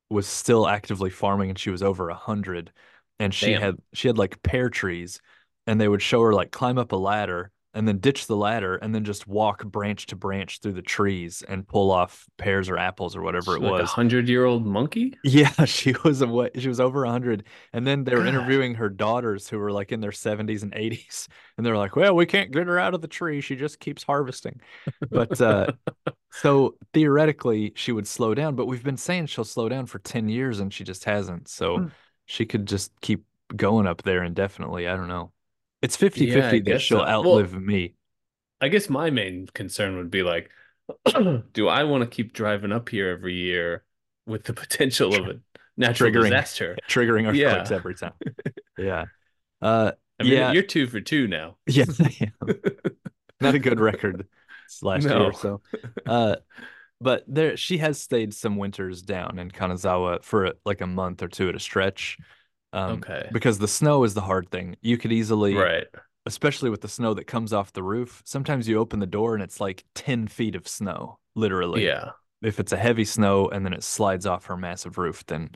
was still actively farming, and she was over a hundred, and she Damn. had she had like pear trees, and they would show her like climb up a ladder and then ditch the ladder and then just walk branch to branch through the trees and pull off pears or apples or whatever she it like was. A hundred year old monkey? Yeah, she was a, she was over a hundred, and then they were God. interviewing her daughters who were like in their seventies and eighties, and they're like, "Well, we can't get her out of the tree; she just keeps harvesting." But uh, so theoretically, she would slow down, but we've been saying she'll slow down for ten years and she just hasn't. So hmm. she could just keep going up there indefinitely. I don't know. It's fifty-fifty yeah, that she'll so. outlive well, me. I guess my main concern would be like, do I want to keep driving up here every year with the potential of a natural triggering, disaster? Triggering our yeah. clicks every time. Yeah. Uh, I mean, yeah. you're two for two now. Yeah. Not a good record. last no. year or so uh but there she has stayed some winters down in Kanazawa for like a month or two at a stretch, um, okay because the snow is the hard thing. You could easily, right especially with the snow that comes off the roof, sometimes you open the door and it's like ten feet of snow literally. Yeah if it's a heavy snow and then it slides off her massive roof, then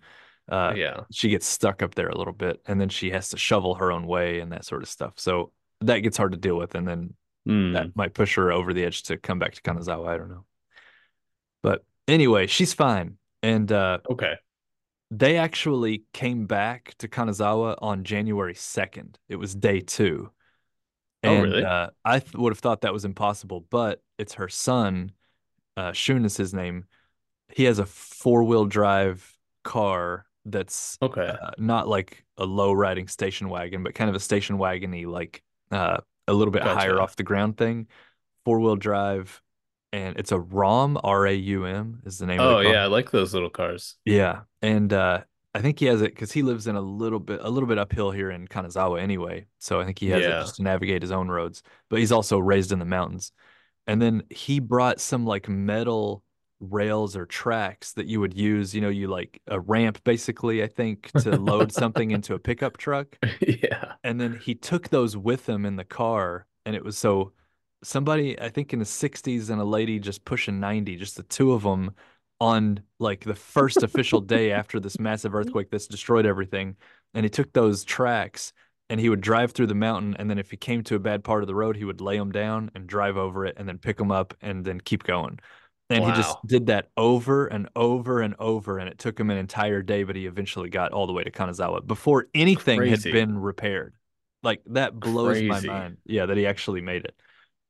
uh yeah she gets stuck up there a little bit, and then she has to shovel her own way and that sort of stuff, so that gets hard to deal with, and then that might push her over the edge to come back to Kanazawa. I don't know. But anyway, she's fine. And uh, okay, they actually came back to Kanazawa on January second. It was day two. And, oh, really? Uh, I th- would have thought that was impossible, but it's her son. Uh, Shun is his name. He has a four-wheel drive car that's okay. uh, not like a low-riding station wagon, but kind of a station wagon-y, like... Uh, a little bit gotcha. higher off the ground thing, four-wheel drive, and it's a RAUM, R A U M is the name oh, of the car. Oh, yeah, I like those little cars. Yeah, and uh, I think he has it because he lives in a little bit a little bit uphill here in Kanazawa anyway, so I think he has yeah. it just to navigate his own roads, but he's also raised in the mountains. And then he brought some, like, metal rails or tracks that you would use, you know, you like a ramp basically, I think, to load something into a pickup truck. Yeah. And then he took those with him in the car. And it was so somebody, I think in the sixties and a lady just pushing ninety, just the two of them on like the first official day after this massive earthquake that's destroyed everything. And he took those tracks and he would drive through the mountain. And then if he came to a bad part of the road, he would lay them down and drive over it and then pick them up and then keep going. And wow. he just did that over and over and over, and it took him an entire day, but he eventually got all the way to Kanazawa before anything Crazy. had been repaired. Like, that blows Crazy. my mind. Yeah, that he actually made it.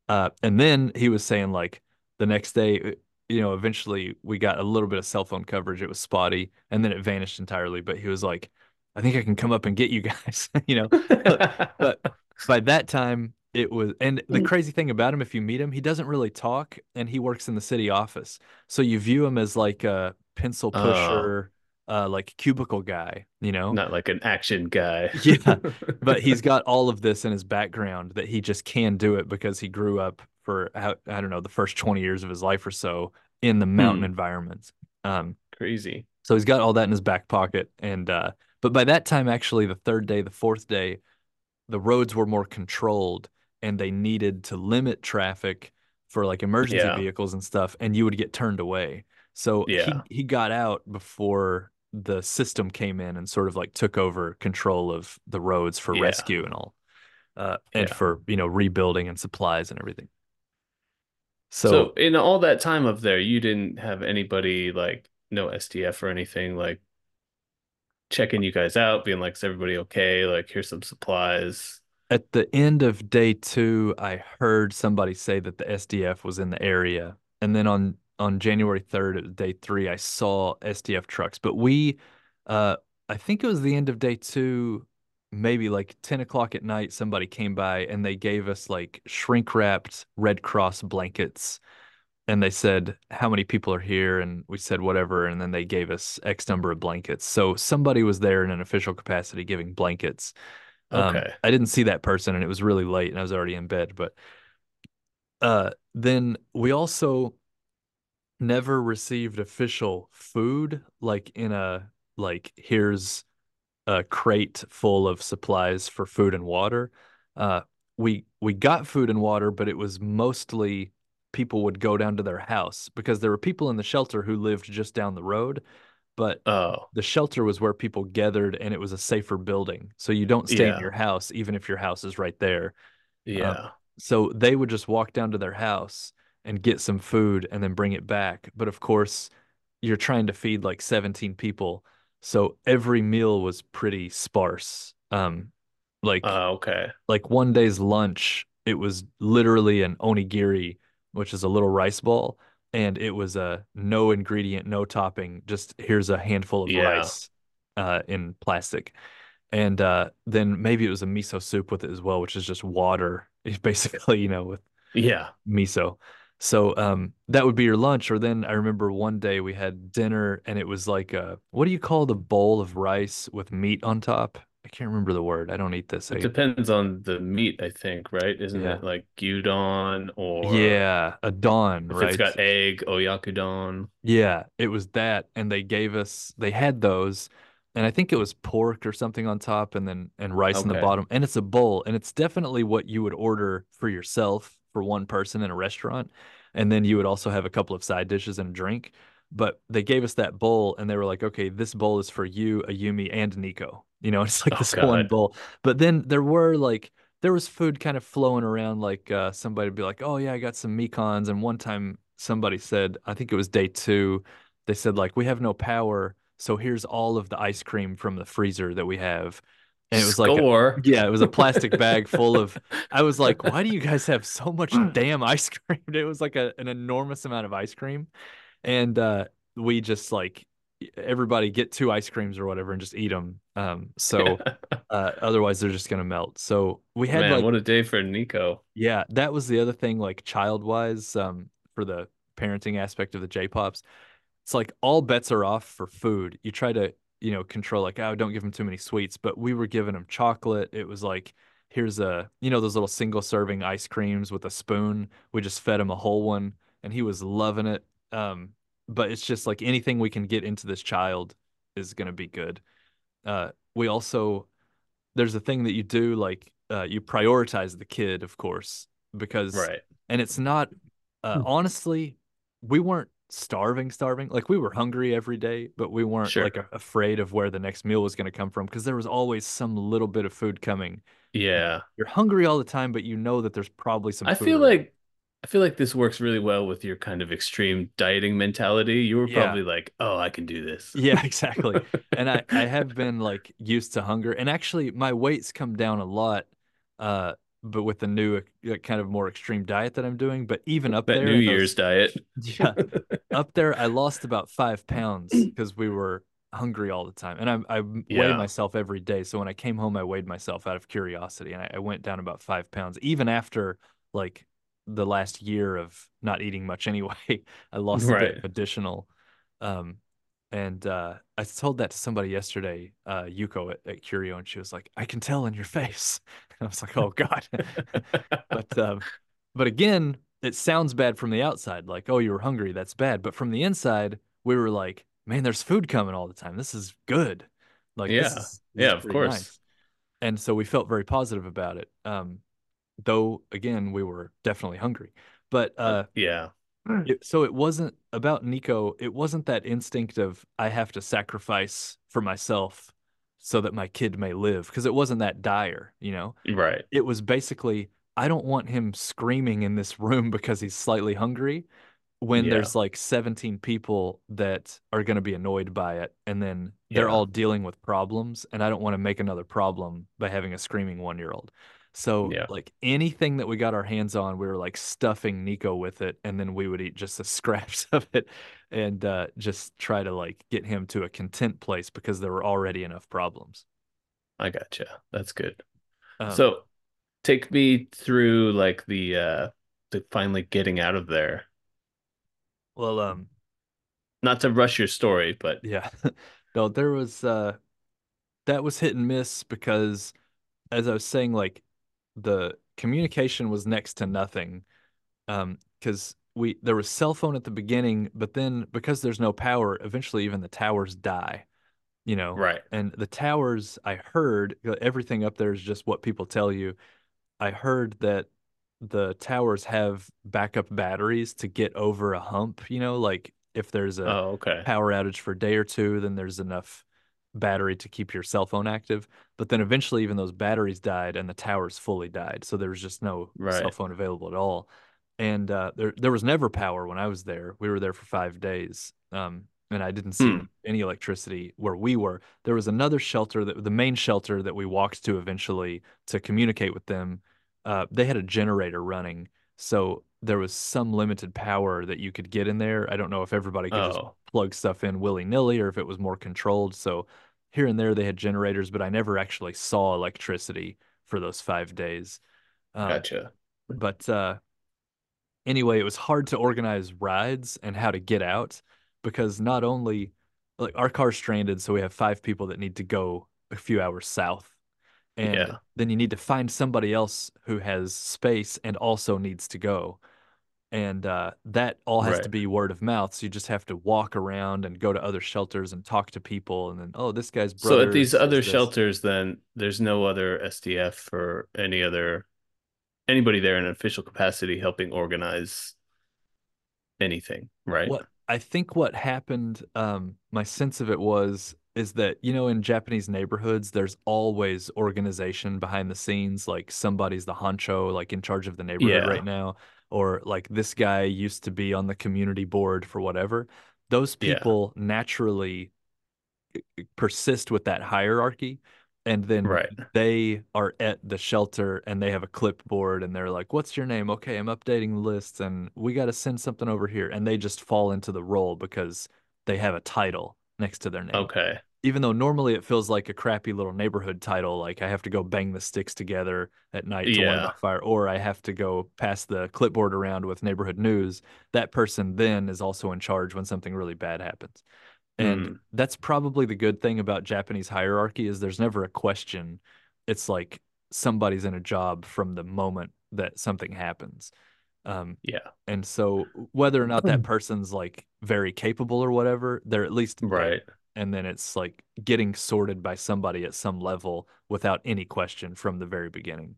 Uh, and then he was saying, like, the next day, you know, eventually we got a little bit of cell phone coverage. It was spotty, and then it vanished entirely. But he was like, I think I can come up and get you guys, you know. But, but by that time... It was, and the crazy thing about him, if you meet him, he doesn't really talk, and he works in the city office. So you view him as like a pencil pusher, uh, uh, like cubicle guy, you know, not like an action guy. Yeah, but he's got all of this in his background that he just can do it because he grew up for I don't know the first twenty years of his life or so in the mountain hmm. environments. Um, crazy. So he's got all that in his back pocket, and uh, but by that time, actually, the third day, the fourth day, the roads were more controlled. And they needed to limit traffic for like emergency yeah. vehicles and stuff, and you would get turned away. So yeah. he, he got out before the system came in and sort of like took over control of the roads for yeah. rescue and all, uh, and yeah. for, you know, rebuilding and supplies and everything. So, so in all that time up there, you didn't have anybody like no S D F or anything, like checking you guys out, being like, is everybody okay? Like, here's some supplies. At the end of day two, I heard somebody say that the S D F was in the area. And then on, on January third, at day three, I saw S D F trucks. But we, uh, I think it was the end of day two, maybe like ten o'clock at night, somebody came by and they gave us like shrink-wrapped Red Cross blankets. And they said, how many people are here? And we said, whatever. And then they gave us X number of blankets. So somebody was there in an official capacity giving blankets. Okay. Um, I didn't see that person, and it was really late, and I was already in bed. But uh, then we also never received official food, like in a, like, here's a crate full of supplies for food and water. Uh, we we got food and water, but it was mostly... people would go down to their house because there were people in the shelter who lived just down the road, but oh. the shelter was where people gathered, and it was a safer building. So you don't stay yeah. in your house, even if your house is right there. Yeah. Uh, so they would just walk down to their house and get some food and then bring it back. But of course you're trying to feed like seventeen people. So every meal was pretty sparse. Um, like, uh, okay. Like one day's lunch, it was literally an onigiri, which is a little rice ball, and it was a no ingredient, no topping, just here's a handful of yeah. rice uh, in plastic. And uh, then maybe it was a miso soup with it as well, which is just water, basically, you know, with yeah miso. So um, that would be your lunch. Or then I remember one day we had dinner, and it was like, a, what do you call the bowl of rice with meat on top? I can't remember the word. I don't eat this. It depends on the meat, I think, right? Isn't yeah. it like gyudon or... Yeah, a don, if right? It's got egg, oyakudon. Yeah, it was that. And they gave us... They had those. And I think it was pork or something on top, and then and rice okay. in the bottom. And it's a bowl. And it's definitely what you would order for yourself, for one person in a restaurant. And then you would also have a couple of side dishes and a drink. But they gave us that bowl, and they were like, okay, this bowl is for you, Ayumi, and Nico. You know, it's like oh, this God. one bowl. But then there were like, there was food kind of flowing around. Like uh, somebody would be like, oh yeah, I got some mekons. And one time somebody said, I think it was day two, they said like, we have no power, so here's all of the ice cream from the freezer that we have. And it was Score. like, a, yeah, it was a plastic bag full of, I was like, why do you guys have so much damn ice cream? It was like a, an enormous amount of ice cream. And uh, we just like, everybody get two ice creams or whatever and just eat them. Um, so uh, otherwise they're just going to melt. So we had Man, like, what a day for Nico. Yeah. That was the other thing, like child wise, um, for the parenting aspect of the J-Pops, it's like all bets are off for food. You try to, you know, control like, oh, don't give them too many sweets, but we were giving them chocolate. It was like, here's a, you know, those little single serving ice creams with a spoon. We just fed him a whole one and he was loving it. Um, But it's just like anything we can get into this child is going to be good. Uh, we also, there's a thing that you do, like uh, you prioritize the kid, of course, because, right. and it's not, uh, honestly, we weren't starving, starving. Like we were hungry every day, but we weren't sure. like a- afraid of where the next meal was going to come from, because there was always some little bit of food coming. Yeah. You're hungry all the time, but you know that there's probably some I food feel around. like. I feel like this works really well with your kind of extreme dieting mentality. You were yeah. probably like, oh, I can do this. Yeah, exactly. And I, I have been like used to hunger. And actually my weight's come down a lot, uh, but with the new uh, kind of more extreme diet that I'm doing. But even up that there. New those, Year's diet. Yeah. Up there, I lost about five pounds because we were hungry all the time. And I, I weigh yeah. myself every day. So when I came home, I weighed myself out of curiosity. And I, I went down about five pounds, even after like the last year of not eating much anyway. I lost right. a bit of additional. Um, and uh, I told that to somebody yesterday, uh, Yuko at, at Curio, and she was like, I can tell in your face. And I was like, oh God. but um, but again, it sounds bad from the outside. Like, oh, you were hungry. That's bad. But from the inside, we were like, man, there's food coming all the time. This is good. Like, yeah, this is, this yeah, of course. Nice. And so we felt very positive about it. Um, Though, again, we were definitely hungry. But uh, yeah, it, so it wasn't about Nico. It wasn't that instinct of I have to sacrifice for myself so that my kid may live, because it wasn't that dire, you know? Right. It was basically, I don't want him screaming in this room because he's slightly hungry. when yeah. there's like seventeen people that are going to be annoyed by it, and then they're yeah. all dealing with problems, and I don't want to make another problem by having a screaming one-year-old. So yeah. like anything that we got our hands on, we were like stuffing Nico with it, and then we would eat just the scraps of it and uh, just try to like get him to a content place because there were already enough problems. I gotcha. That's good. Um, so take me through like the, uh, the finally getting out of there. Well, um, not to rush your story, but yeah, no, there was, uh, that was hit and miss because as I was saying, like, the communication was next to nothing because um, we there was cell phone at the beginning, but then because there's no power, eventually even the towers die, you know? Right. And the towers, I heard, everything up there is just what people tell you. I heard that the towers have backup batteries to get over a hump, you know? Like if there's a oh, okay. power outage for a day or two, then there's enough battery to keep your cell phone active, but then eventually even those batteries died and the towers fully died, so there was just no right. cell phone available at all. And uh there, there was never power when I was there. We were there for five days, um and I didn't see mm. any electricity where we were. There was another shelter, that the main shelter that we walked to eventually to communicate with them. Uh they had a generator running, so there was some limited power that you could get in there. I don't know if everybody could oh. just plug stuff in willy-nilly or if it was more controlled. So here and there they had generators, but I never actually saw electricity for those five days. Um, gotcha. But uh, anyway, it was hard to organize rides and how to get out because not only like our car's stranded, so we have five people that need to go a few hours south. And yeah. then you need to find somebody else who has space and also needs to go. And uh, that all has right. to be word of mouth. So you just have to walk around and go to other shelters and talk to people. And then, oh, this guy's brother. So at these other this. shelters, then there's no other S D F or any other anybody there in an official capacity helping organize anything, right? What I think what happened, um, my sense of it was, is that, you know, in Japanese neighborhoods, there's always organization behind the scenes, like somebody's the honcho, like in charge of the neighborhood yeah. right now, or like this guy used to be on the community board for whatever. Those people yeah. naturally persist with that hierarchy, and then right. they are at the shelter and they have a clipboard and they're like, what's your name? Okay, I'm updating the list and we got to send something over here. And they just fall into the role because they have a title next to their name. Okay. Even though normally it feels like a crappy little neighborhood title, like I have to go bang the sticks together at night to yeah. light my fire, or I have to go pass the clipboard around with neighborhood news. That person then is also in charge when something really bad happens. And mm. that's probably the good thing about Japanese hierarchy is there's never a question. It's like somebody's in a job from the moment that something happens. Um, yeah. And so whether or not that person's like very capable or whatever, they're at least right. And then it's like getting sorted by somebody at some level without any question from the very beginning.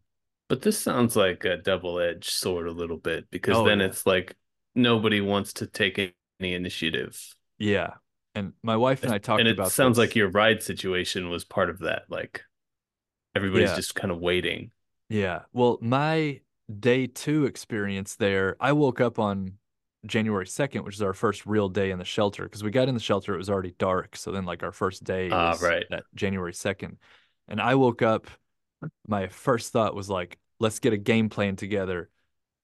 But this sounds like a double-edged sword a little bit, because oh, then yeah. it's like nobody wants to take any initiative. Yeah. And my wife and I talked about this. And it sounds this. like your ride situation was part of that. Like everybody's yeah. just kind of waiting. Yeah. Well, my day two experience there, I woke up on January second, which is our first real day in the shelter, because we got in the shelter, it was already dark, so then like our first day was uh, right. that January second, and I woke up, my first thought was like, let's get a game plan together.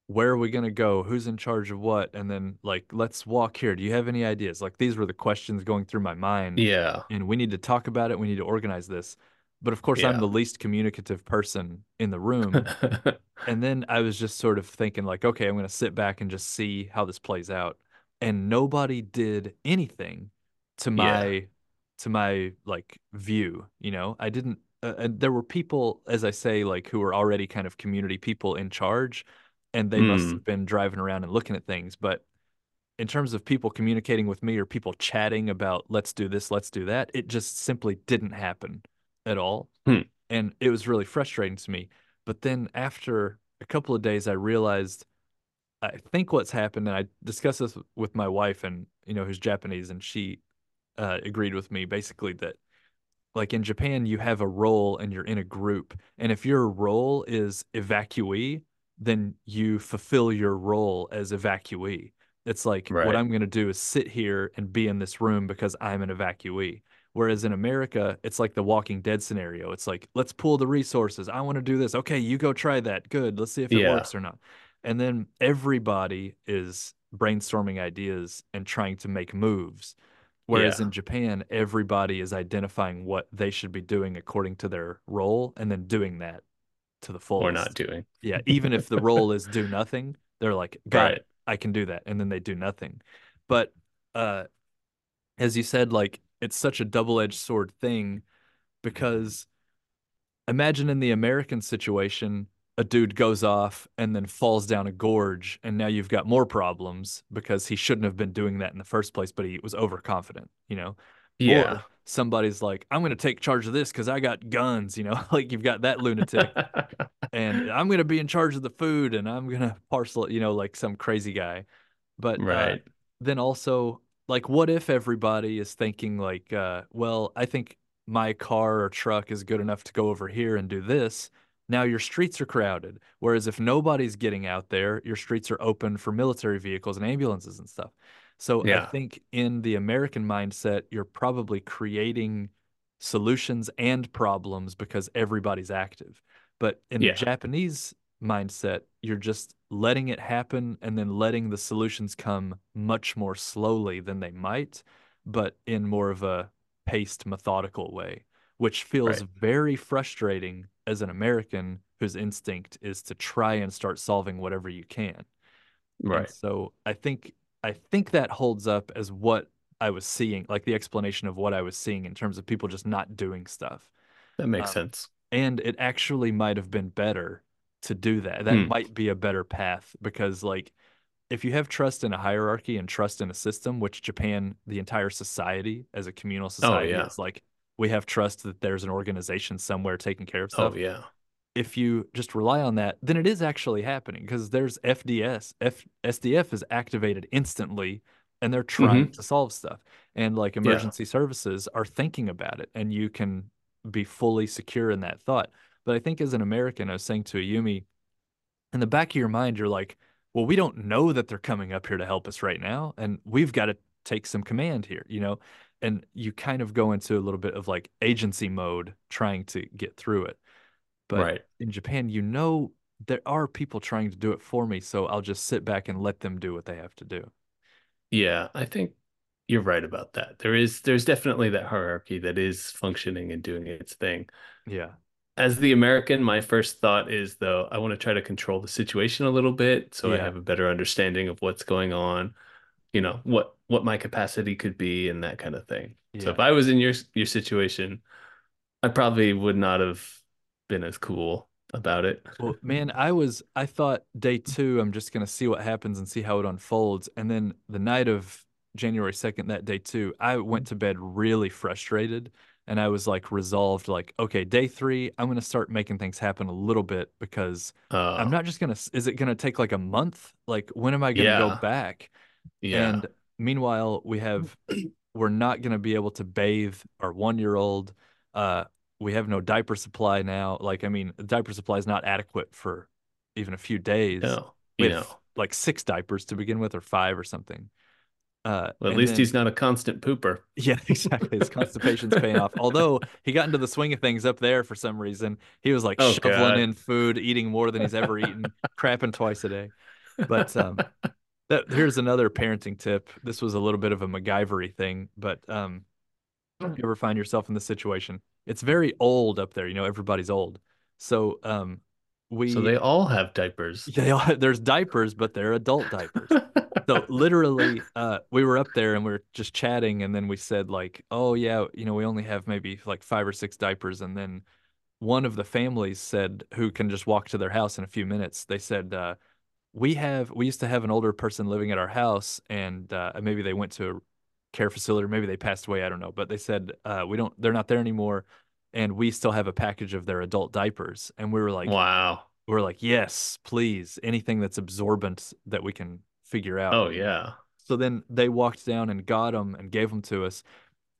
Where are we going to go? Who's in charge of what? And then like, let's walk here. Do you have any ideas? Like these were the questions going through my mind. Yeah. And we need to talk about it. We need to organize this. But of course, yeah. I'm the least communicative person in the room. And then I was just sort of thinking like, okay, I'm going to sit back and just see how this plays out. And nobody did anything to my, yeah. to my like view, you know, I didn't, uh, and there were people, as I say, like who were already kind of community people in charge, and they mm. must have been driving around and looking at things. But in terms of people communicating with me or people chatting about, let's do this, let's do that, it just simply didn't happen at all. Hmm. And it was really frustrating to me. But then after a couple of days, I realized, I think what's happened, and I discussed this with my wife, and you know, who's Japanese, and she uh, agreed with me basically that like in Japan, you have a role and you're in a group. And if your role is evacuee, then you fulfill your role as evacuee. It's like, right. what I'm going to do is sit here and be in this room because I'm an evacuee. Whereas in America, it's like the Walking Dead scenario. It's like, let's pull the resources. I want to do this. Okay, you go try that. Good. Let's see if it yeah. works or not. And then everybody is brainstorming ideas and trying to make moves. Whereas yeah. in Japan, everybody is identifying what they should be doing according to their role and then doing that to the fullest. Or not doing. Yeah, even if the role is do nothing, they're like, got right. it, I can do that. And then they do nothing. But uh, as you said, like, it's such a double-edged sword thing because imagine in the American situation, a dude goes off and then falls down a gorge, and now you've got more problems because he shouldn't have been doing that in the first place, but he was overconfident, you know? Yeah. Or somebody's like, I'm going to take charge of this because I got guns, you know? Like, you've got that lunatic. And I'm going to be in charge of the food, and I'm going to parcel it, you know, like some crazy guy. But right. uh, then also, like, what if everybody is thinking, like, uh, well, I think my car or truck is good enough to go over here and do this. Now your streets are crowded. Whereas if nobody's getting out there, your streets are open for military vehicles and ambulances and stuff. So yeah. I think in the American mindset, you're probably creating solutions and problems because everybody's active. But in yeah. the Japanese mindset, you're just letting it happen and then letting the solutions come much more slowly than they might, but in more of a paced, methodical way, which feels right. very frustrating as an American whose instinct is to try and start solving whatever you can. Right. And so I think I think that holds up as what I was seeing, like the explanation of what I was seeing in terms of people just not doing stuff. That makes um, sense. And it actually might have been better to do that. That hmm. might be a better path because, like, if you have trust in a hierarchy and trust in a system, which Japan, the entire society as a communal society, oh, yeah. is like, we have trust that there's an organization somewhere taking care of stuff. Oh, yeah. If you just rely on that, then it is actually happening because there's F D S. F- S D F is activated instantly, and they're trying mm-hmm. to solve stuff. And, like, emergency yeah. services are thinking about it, and you can be fully secure in that thought. But I think as an American, I was saying to Ayumi, in the back of your mind, you're like, well, we don't know that they're coming up here to help us right now, and we've got to take some command here, you know? And you kind of go into a little bit of, like, agency mode trying to get through it. But right. in Japan, you know, there are people trying to do it for me, so I'll just sit back and let them do what they have to do. Yeah, I think you're right about that. There is, there's definitely that hierarchy that is functioning and doing its thing. Yeah. As the American, my first thought is, though, I want to try to control the situation a little bit so yeah. I have a better understanding of what's going on, you know, what what my capacity could be and that kind of thing. Yeah. So if I was in your your situation, I probably would not have been as cool about it. Well, man, I was, I thought day two, I'm just going to see what happens and see how it unfolds. And then the night of January second, that day two, I went to bed really frustrated. And I was, like, resolved, like, okay, day three, I'm going to start making things happen a little bit because uh, I'm not just going to, is it going to take like a month? Like, when am I going to yeah. go back? Yeah. And meanwhile, we have, we're not going to be able to bathe our one-year-old. Uh, we have no diaper supply now. Like, I mean, the diaper supply is not adequate for even a few days. No, you know, like six diapers to begin with, or five or something. Uh, well, at least then, he's not a constant pooper. Yeah, exactly. His constipation's paying off. Although he got into the swing of things up there for some reason. He was like oh, shoveling God. in food, eating more than he's ever eaten, crapping twice a day. But um, that, here's another parenting tip. This was a little bit of a MacGyvery thing, but um, if you ever find yourself in this situation, it's very old up there. You know, everybody's old. So um, we. So they all have diapers. They all have, there's diapers, but they're adult diapers. So literally, uh, we were up there and we were just chatting, and then we said, like, oh, yeah, you know, we only have maybe like five or six diapers. And then one of the families said, who can just walk to their house in a few minutes, they said, uh, we have, we used to have an older person living at our house, and uh, maybe they went to a care facility, or maybe they passed away, I don't know. But they said, uh, we don't, they're not there anymore, and we still have a package of their adult diapers. And we were like, wow. We were like, yes, please, anything that's absorbent that we can figure out. Oh yeah. So then they walked down and got them and gave them to us.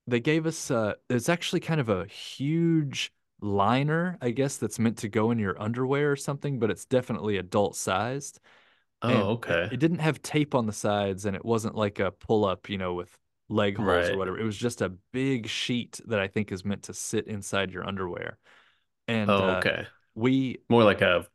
They gave us uh it's actually kind of a huge liner, I guess, that's meant to go in your underwear or something, but it's definitely adult sized. Oh, and okay. It, it didn't have tape on the sides, and it wasn't like a pull-up, you know, with leg holes right. or whatever. It was just a big sheet that I think is meant to sit inside your underwear. And oh, okay. Uh, we more like a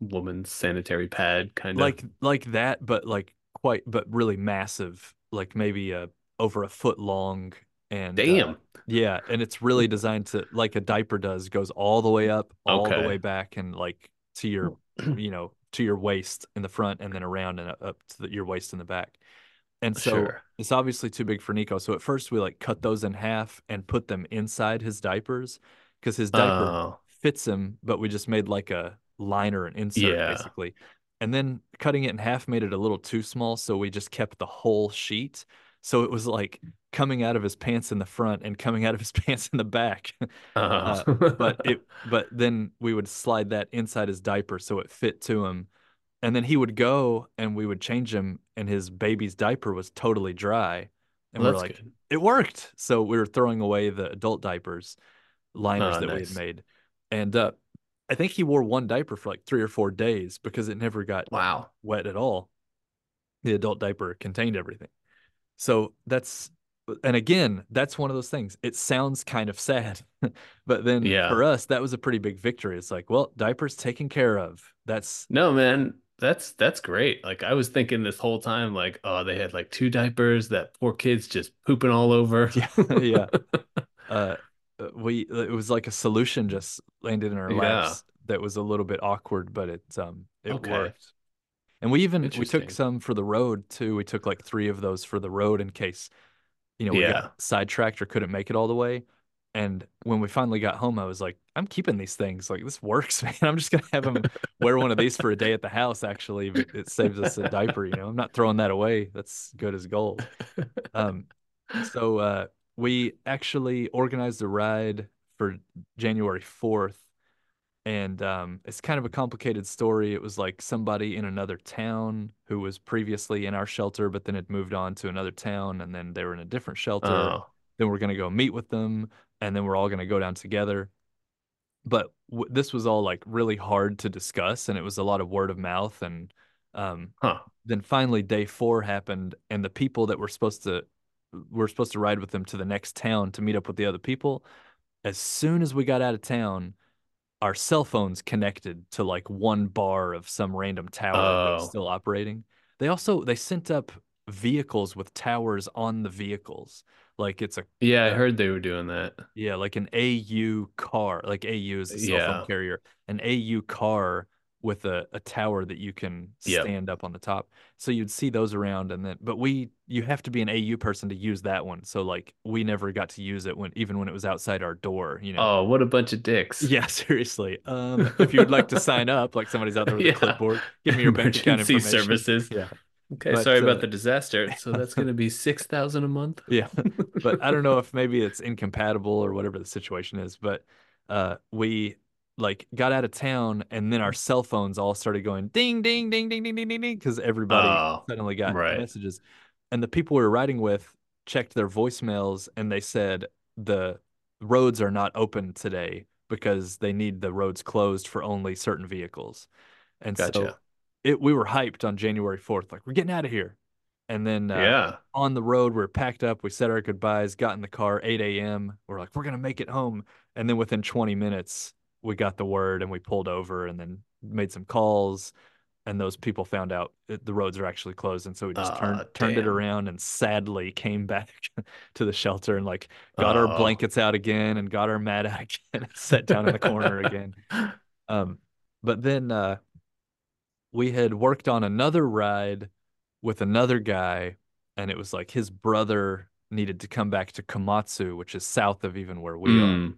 woman's sanitary pad kind of like like that, but like quite, but really massive, like maybe a over a foot long. And damn. Uh, yeah, and it's really designed to, like a diaper does, goes all the way up, all okay. the way back, and like to your, you know, to your waist in the front, and then around and up to the, your waist in the back. And so sure. it's obviously too big for Nico. So at first we like cut those in half and put them inside his diapers, because his diaper oh. fits him, but we just made like a liner and insert yeah. basically. And then cutting it in half made it a little too small, so we just kept the whole sheet. So it was like coming out of his pants in the front and coming out of his pants in the back. Uh-huh. uh, but it, but then we would slide that inside his diaper so it fit to him. And then he would go and we would change him, and his baby's diaper was totally dry. And well, we were like, good. It worked. So we were throwing away the adult diapers, liners oh, that nice. we had made. And uh, I think he wore one diaper for like three or four days because it never got wow. wet at all. The adult diaper contained everything. So that's, and again, that's one of those things. It sounds kind of sad, but then yeah. for us, that was a pretty big victory. It's like, well, diapers taken care of. That's no, man, that's, that's great. Like I was thinking this whole time, like, oh, they had like two diapers, that poor kid's just pooping all over. Yeah. yeah. uh, we, it was like a solution just landed in our laps yeah. that was a little bit awkward, but it, um, it okay. worked. And we even, we took some for the road too. We took like three of those for the road in case, you know, we yeah. got sidetracked or couldn't make it all the way. And when we finally got home, I was like, I'm keeping these things. Like, this works, man. I'm just going to have him wear one of these for a day at the house, actually. But it saves us a diaper, you know. I'm not throwing that away. That's good as gold. Um, so uh, we actually organized a ride for January fourth. And um, it's kind of a complicated story. It was like somebody in another town who was previously in our shelter, but then had moved on to another town, and then they were in a different shelter. Oh. Then we're going to go meet with them, and then we're all going to go down together. But w- this was all like really hard to discuss, and it was a lot of word of mouth. And um, huh. then finally day four happened, and the people that were supposed to, were supposed to ride with them to the next town to meet up with the other people, as soon as we got out of town, our cell phones connected to like one bar of some random tower oh. that's still operating. They also, they sent up vehicles with towers on the vehicles. Like it's a... Yeah, uh, I heard they were doing that. Yeah, like an A U car. Like A U is a cell yeah. phone carrier. An A U car with a, a tower that you can yep. stand up on the top. So you'd see those around, and then... But we, you have to be an A U person to use that one. So like we never got to use it when, even when it was outside our door, you know. Oh, what a bunch of dicks. Yeah, seriously. Um, if you'd like to sign up, like somebody's out there with yeah. a clipboard, give me your emergency bank account information. Services. Yeah. Okay, but, sorry about uh, the disaster. So that's going to be six thousand dollars a month. Yeah. But I don't know if maybe it's incompatible or whatever the situation is, but uh, we... like got out of town, and then our cell phones all started going ding, ding, ding, ding, ding, ding, ding, ding, because everybody oh, suddenly got right. messages. And the people we were riding with checked their voicemails, and they said the roads are not open today because they need the roads closed for only certain vehicles. And gotcha. so it, we were hyped on January fourth, like we're getting out of here. And then uh, yeah. on the road, we were packed up. We said our goodbyes, got in the car, eight a.m. We're like, we're going to make it home. And then within twenty minutes, we got the word, and we pulled over, and then made some calls, and those people found out that the roads are actually closed. And so we just uh, turned, turned it around, and sadly came back to the shelter, and like got uh, our blankets out again, and got our mat out again, and sat down in the corner again. Um, but then uh, we had worked on another ride with another guy, and it was like his brother needed to come back to Komatsu, which is south of even where we mm. are.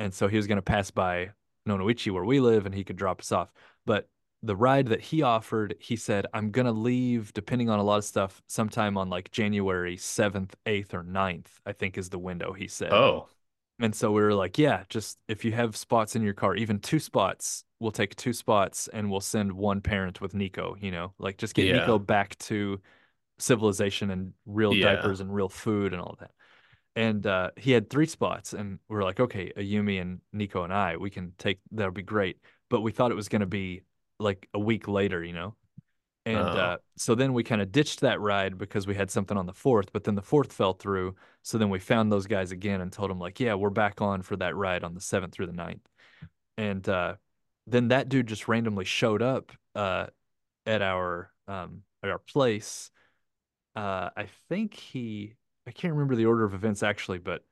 And so he was going to pass by Nonowichi, where we live, and he could drop us off. But the ride that he offered, he said, I'm going to leave, depending on a lot of stuff, sometime on like January seventh, eighth, or ninth, I think is the window, he said. Oh. And so we were like, yeah, just if you have spots in your car, even two spots, we'll take two spots, and we'll send one parent with Nico, you know, like just get yeah. Nico back to civilization and real yeah. diapers and real food and all that. And uh, he had three spots, and we were like, okay, Ayumi and Nico and I, we can take, that'll be great. But we thought it was going to be like a week later, you know? And oh. uh, so then we kind of ditched that ride because we had something on the fourth, but then the fourth fell through. So then we found those guys again and told them, like, yeah, we're back on for that ride on the seventh through the ninth. And uh, then that dude just randomly showed up uh, at our um, at our place. Uh, I think he, I can't remember the order of events actually, but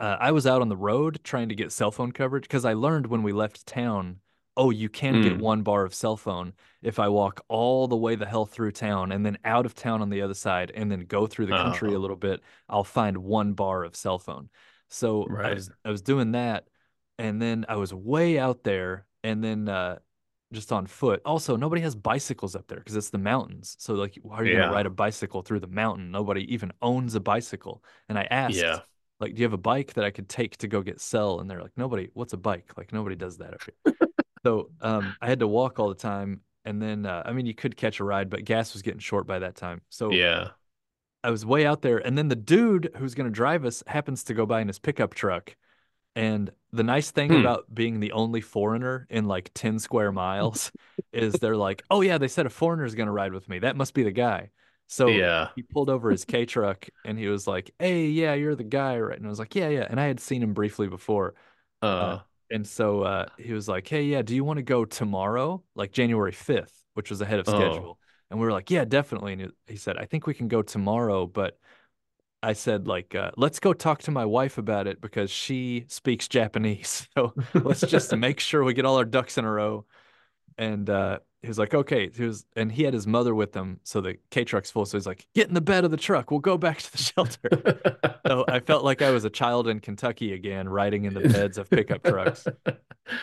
uh, I was out on the road trying to get cell phone coverage because I learned when we left town, oh, you can mm. get one bar of cell phone if I walk all the way the hell through town and then out of town on the other side and then go through the oh. country a little bit, I'll find one bar of cell phone. So right. I, was, I was doing that, and then I was way out there, and then uh, just on foot. Also, nobody has bicycles up there because it's the mountains. So, like, why are you yeah. going to ride a bicycle through the mountain? Nobody even owns a bicycle. And I asked, yeah. like, do you have a bike that I could take to go get cell? And they're like, nobody, what's a bike? Like, nobody does that up here. So um, I had to walk all the time, and then, uh, I mean, you could catch a ride, but gas was getting short by that time. So yeah, I was way out there, and then the dude who's going to drive us happens to go by in his pickup truck, and the nice thing hmm. about being the only foreigner in, like, ten square miles is they're like, oh, yeah, they said a foreigner is going to ride with me. That must be the guy. So yeah. he pulled over his K truck, and he was like, hey, yeah, you're the guy, right? And I was like, yeah, yeah, and I had seen him briefly before. Uh, uh And so uh, he was like, hey, yeah, do you want to go tomorrow? Like January fifth, which was ahead of schedule. Oh. And we were like, yeah, definitely. And he said, I think we can go tomorrow. But I said, like, uh, let's go talk to my wife about it because she speaks Japanese. So let's just make sure we get all our ducks in a row. And uh, he was like, okay. He was, and he had his mother with him. So the K truck's full. So he's like, get in the bed of the truck. We'll go back to the shelter. So I felt like I was a child in Kentucky again, riding in the beds of pickup trucks.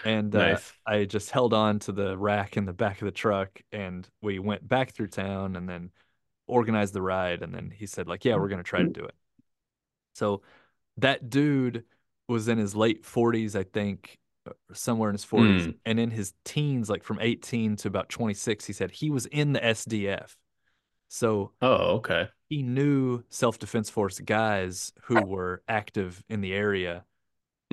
And nice. uh, I just held on to the rack in the back of the truck. And we went back through town and then organized the ride. And then he said, like, yeah, we're going to try to do it. So that dude was in his late forties, I think. Somewhere in his forties, mm. and in his teens, like from eighteen to about twenty-six, he said he was in the S D F. So oh, okay. he knew self-defense force guys who were active in the area.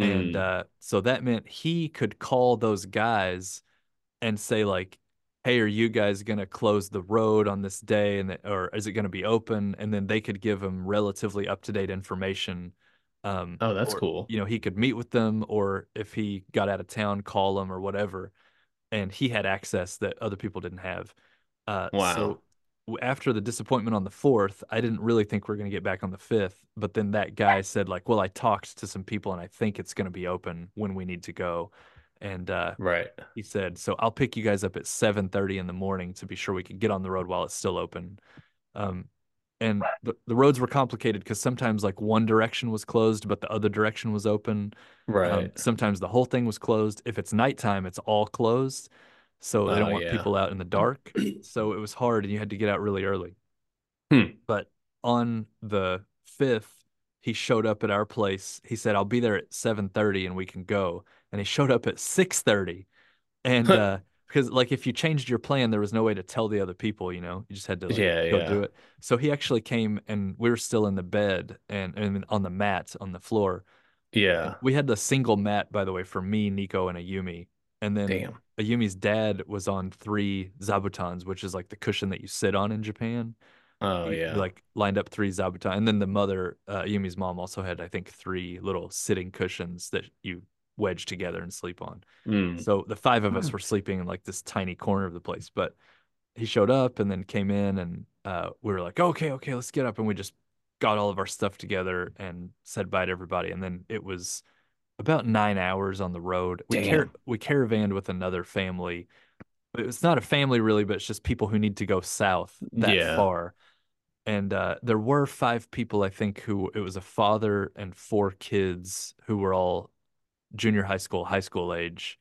Mm. And uh, so that meant he could call those guys and say, like, hey, are you guys going to close the road on this day? And the, or is it going to be open? And then they could give him relatively up-to-date information. Um, oh, that's or, cool. You know, he could meet with them, or if he got out of town, call them or whatever. And he had access that other people didn't have. Uh, wow. So after the disappointment on the fourth, I didn't really think we we're going to get back on the fifth. But then that guy said, like, well, I talked to some people and I think it's going to be open when we need to go. And uh, right. he said, so I'll pick you guys up at seven thirty in the morning to be sure we can get on the road while it's still open. Um And the, the roads were complicated because sometimes, like, one direction was closed, but the other direction was open. Right. Um, sometimes the whole thing was closed. If it's nighttime, it's all closed. So oh, they don't want yeah. people out in the dark. So it was hard, and you had to get out really early. Hmm. But on the fifth, he showed up at our place. He said, I'll be there at seven thirty, and we can go. And he showed up at six thirty. And uh, because, like, if you changed your plan, there was no way to tell the other people, you know, you just had to like, yeah, go yeah. do it. So he actually came, and we were still in the bed and, and on the mat on the floor. Yeah. And we had the single mat, by the way, for me, Nico, and Ayumi. And then Damn. Ayumi's dad was on three zabutans, which is like the cushion that you sit on in Japan. Oh, he, yeah. Like lined up three zabutans. And then the mother, uh, Ayumi's mom, also had, I think, three little sitting cushions that you wedge together and sleep on. Mm. So the five of us were sleeping in, like, this tiny corner of the place. But he showed up and then came in, and uh, we were like, okay, okay, let's get up. And we just got all of our stuff together and said bye to everybody. And then it was about nine hours on the road. We, car- we caravanned with another family. It's not a family really, but it's just people who need to go south that yeah. far. And uh, there were five people, I think, who it was a father and four kids who were all junior high school, high school age.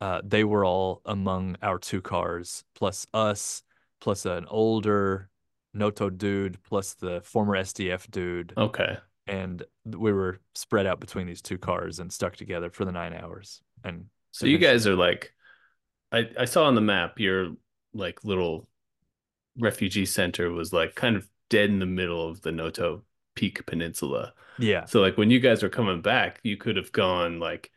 Uh, they were all among our two cars, plus us, plus an older Noto dude, plus the former S D F dude. Okay. And we were spread out between these two cars and stuck together for the nine hours. And so you guys are like, I, I saw on the map, your, like, little refugee center was, like, kind of dead in the middle of the Noto Peak Peninsula. Yeah. So, like, when you guys were coming back, you could have gone, like,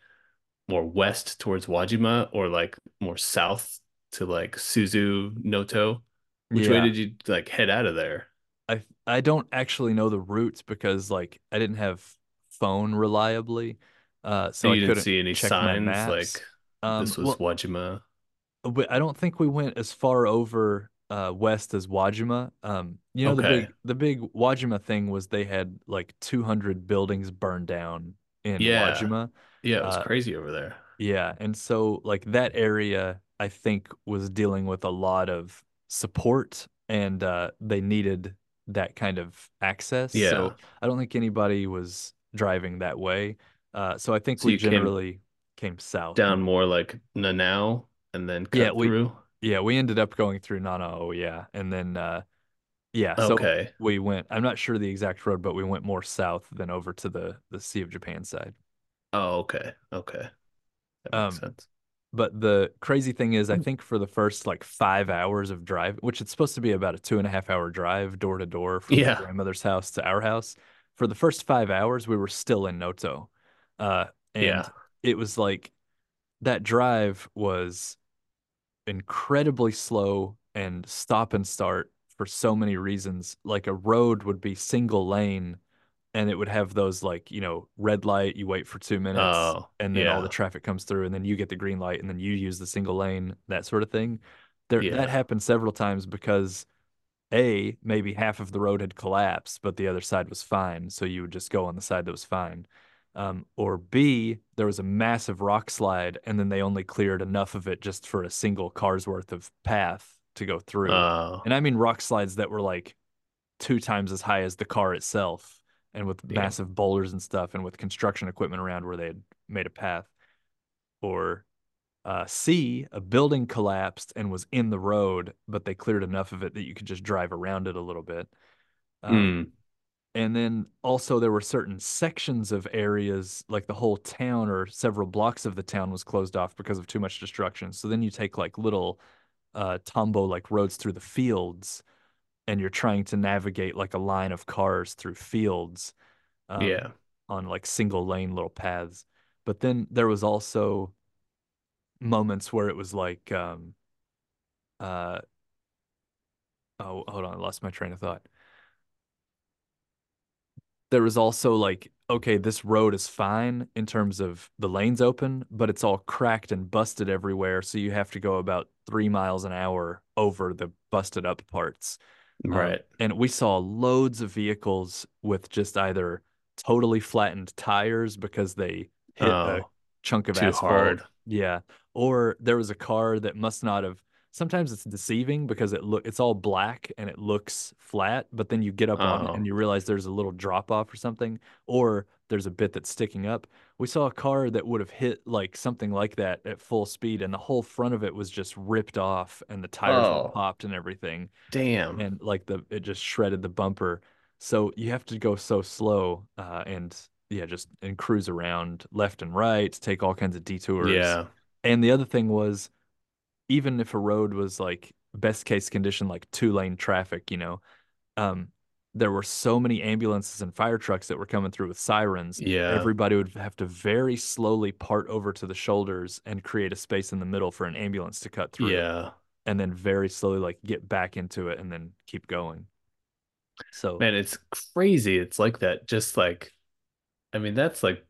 more west towards Wajima, or, like, more south to like Suzu, Noto? Which yeah. way did you like head out of there? I I don't actually know the routes because like I didn't have phone reliably. Uh, so, so you I didn't see any signs like um, this was well, Wajima. But I don't think we went as far over uh, west as Wajima. Um, you know, okay. the big the big Wajima thing was they had like two hundred buildings burned down in yeah. Wajima. Yeah, it was uh, crazy over there. Yeah, and so like that area I think was dealing with a lot of support, and uh, they needed that kind of access. Yeah. So I don't think anybody was driving that way. Uh, so I think so we generally came, came south. Down more like Nanao and then cut yeah, we, through? Yeah, we ended up going through Nanao, yeah. And then, uh, yeah, so okay. we went, I'm not sure the exact road, but we went more south than over to the, the Sea of Japan side. Oh, okay, okay. That makes um, sense. But the crazy thing is, I think for the first like five hours of drive, which it's supposed to be about a two and a half hour drive door to door from yeah. my grandmother's house to our house, for the first five hours, we were still in Noto. Uh, and yeah. it was like that drive was incredibly slow and stop and start for so many reasons. Like a road would be single lane and it would have those like, you know, red light, you wait for two minutes oh, and then yeah. all the traffic comes through and then you get the green light and then you use the single lane, that sort of thing. There, yeah. That happened several times because A, maybe half of the road had collapsed, but the other side was fine. So you would just go on the side that was fine. Um, or B, there was a massive rock slide and then they only cleared enough of it just for a single car's worth of path to go through. Oh. And I mean rock slides that were like two times as high as the car itself. And with yeah. massive boulders and stuff, and with construction equipment around where they had made a path. Or uh, C, a building collapsed and was in the road, but they cleared enough of it that you could just drive around it a little bit. Um, mm. And then also there were certain sections of areas, like the whole town or several blocks of the town was closed off because of too much destruction. So then you take like little uh, tombo, like roads through the fields, and you're trying to navigate like a line of cars through fields um, yeah. on like single lane little paths. But then there was also moments where it was like, um, uh, oh, hold on, I lost my train of thought. There was also like, okay, this road is fine in terms of the lanes open, but it's all cracked and busted everywhere. So you have to go about three miles an hour over the busted up parts. Right. Um, and we saw loads of vehicles with just either totally flattened tires because they hit oh, a chunk of too asphalt. Hard. Yeah. Or there was a car that must not have, sometimes it's deceiving because it look it's all black and it looks flat, but then you get up oh. on it and you realize there's a little drop off or something, or there's a bit that's sticking up. We saw a car that would have hit like something like that at full speed, and the whole front of it was just ripped off, and the tires oh. popped and everything. Damn! And like the it just shredded the bumper. So you have to go so slow, uh, and yeah, just and cruise around left and right, take all kinds of detours. Yeah. And the other thing was, even if a road was like best case condition, like two lane traffic, you know, um. there were so many ambulances and fire trucks that were coming through with sirens. Yeah. Everybody would have to very slowly part over to the shoulders and create a space in the middle for an ambulance to cut through. Yeah. And then very slowly, like, get back into it and then keep going. So, man, it's crazy. It's like that. Just like, I mean, that's like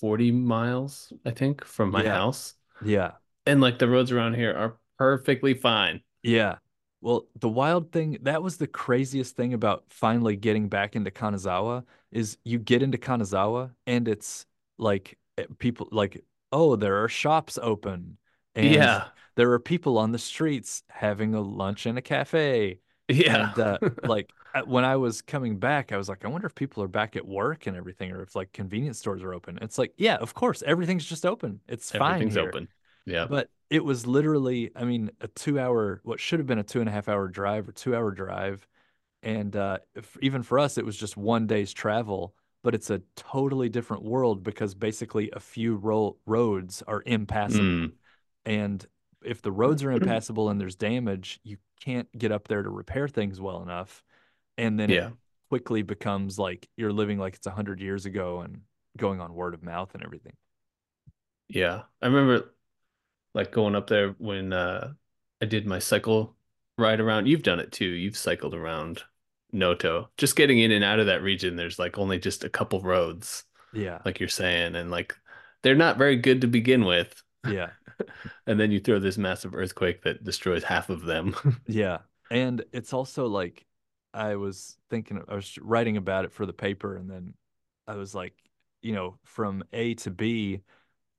forty miles, I think, from my yeah. house. Yeah. And like the roads around here are perfectly fine. Yeah. Well, the wild thing, that was the craziest thing about finally getting back into Kanazawa, is you get into Kanazawa and it's like people like, oh, there are shops open. And yeah. there are people on the streets having a lunch in a cafe. Yeah. And, uh, like when I was coming back, I was like, I wonder if people are back at work and everything, or if like convenience stores are open. It's like, yeah, of course, everything's just open. It's fine. Everything's here. open. Yeah. But it was literally, I mean, a two hour, what should have been a two and a half hour drive or two hour drive. And uh, if, even for us, it was just one day's travel, but it's a totally different world because basically a few ro roads are impassable. Mm. And if the roads are impassable and there's damage, you can't get up there to repair things well enough. And then yeah. it quickly becomes like you're living like it's a hundred years ago and going on word of mouth and everything. Yeah. I remember, like, going up there when uh, I did my cycle ride around. You've done it too. You've cycled around Noto. Just getting in and out of that region, there's like only just a couple roads. Yeah. Like you're saying. And like they're not very good to begin with. Yeah. And then you throw this massive earthquake that destroys half of them. Yeah. And it's also like I was thinking, I was writing about it for the paper, and then I was like, you know, from A to B,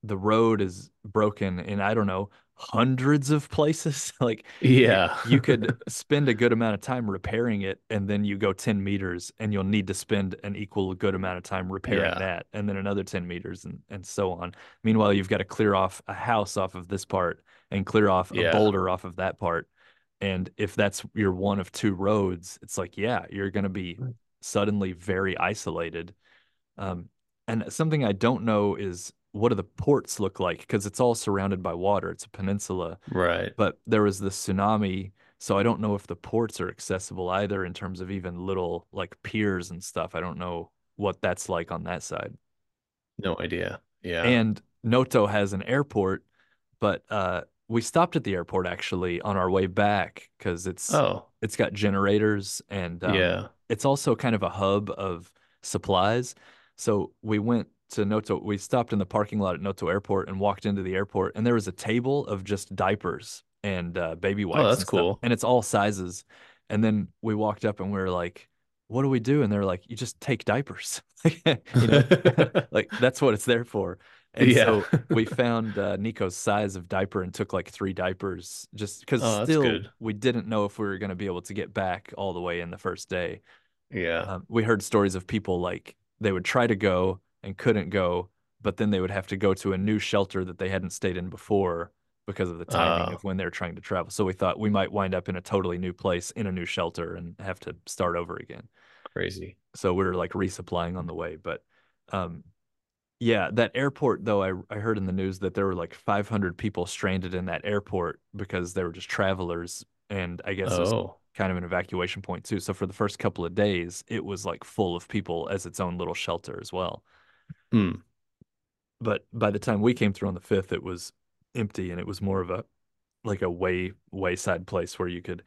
the road is broken in, I don't know, hundreds of places. Like, yeah, you could spend a good amount of time repairing it, and then you go ten meters and you'll need to spend an equal good amount of time repairing yeah. that, and then another ten meters and, and so on. Meanwhile, you've got to clear off a house off of this part and clear off yeah. a boulder off of that part. And if that's your one of two roads, it's like, yeah, you're going to be suddenly very isolated. Um, and something I don't know is, what do the ports look like? Because it's all surrounded by water. It's a peninsula. Right. But there was this tsunami, so I don't know if the ports are accessible either in terms of even little like piers and stuff. I don't know what that's like on that side. No idea. Yeah. And Noto has an airport, but uh, we stopped at the airport actually on our way back because it's oh. it's got generators, and um, yeah. it's also kind of a hub of supplies. So we went to Noto, we stopped in the parking lot at Noto Airport and walked into the airport, and there was a table of just diapers and uh, baby wipes. Oh, that's and cool. And it's all sizes. And then we walked up and we were like, what do we do? And they're like, you just take diapers. You know? Like, that's what it's there for. And yeah. so we found uh, Nico's size of diaper and took like three diapers just because oh, still we didn't know if we were going to be able to get back all the way in the first day. Yeah. Um, we heard stories of people like they would try to go and couldn't go, but then they would have to go to a new shelter that they hadn't stayed in before because of the timing uh, of when they're trying to travel. So we thought we might wind up in a totally new place in a new shelter and have to start over again. Crazy. So we were like resupplying on the way. But um, yeah, that airport though, I, I heard in the news that there were like five hundred people stranded in that airport because they were just travelers. And I guess oh. it was kind of an evacuation point too. So for the first couple of days, it was like full of people as its own little shelter as well. Hmm. But by the time we came through on the fifth, it was empty, and it was more of a like a way wayside place where you could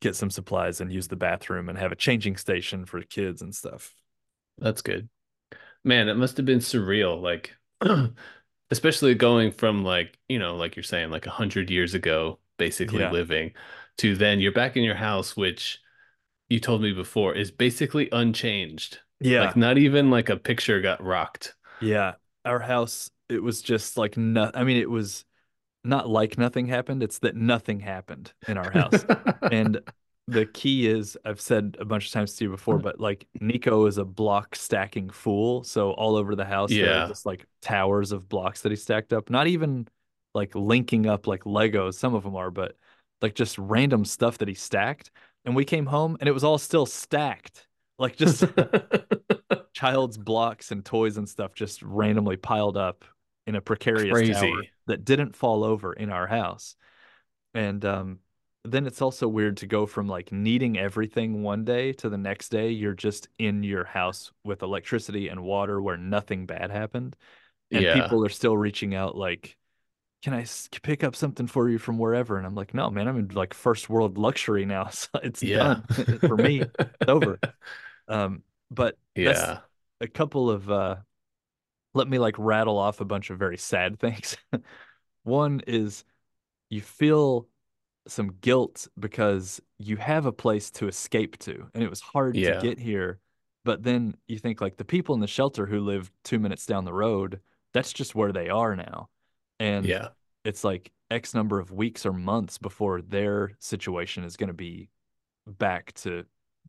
get some supplies and use the bathroom and have a changing station for kids and stuff. That's good, man. It must have been surreal, like especially going from like, you know, like you're saying, like a hundred years ago, basically yeah. living to then you're back in your house, which you told me before is basically unchanged. Yeah. Like not even like a picture got rocked. Yeah. Our house, it was just like, no, I mean, it was not like nothing happened. It's that nothing happened in our house. And the key is, I've said a bunch of times to you before, but like Nico is a block stacking fool. So all over the house, yeah. there are just like towers of blocks that he stacked up, not even like linking up like Legos. Some of them are, but like just random stuff that he stacked. And we came home and it was all still stacked. Like just child's blocks and toys and stuff just randomly piled up in a precarious Crazy. tower that didn't fall over in our house. And um, then it's also weird to go from like needing everything one day to the next day. You're just in your house with electricity and water where nothing bad happened. And yeah. people are still reaching out like, can I pick up something for you from wherever? And I'm like, no, man, I'm in like first world luxury now. So it's yeah. done for me. It's over. Um, but yeah, that's a couple of, uh, let me like rattle off a bunch of very sad things. One is you feel some guilt because you have a place to escape to, and it was hard yeah. to get here. But then you think like the people in the shelter who live two minutes down the road, that's just where they are now. And yeah. it's like X number of weeks or months before their situation is going to be back to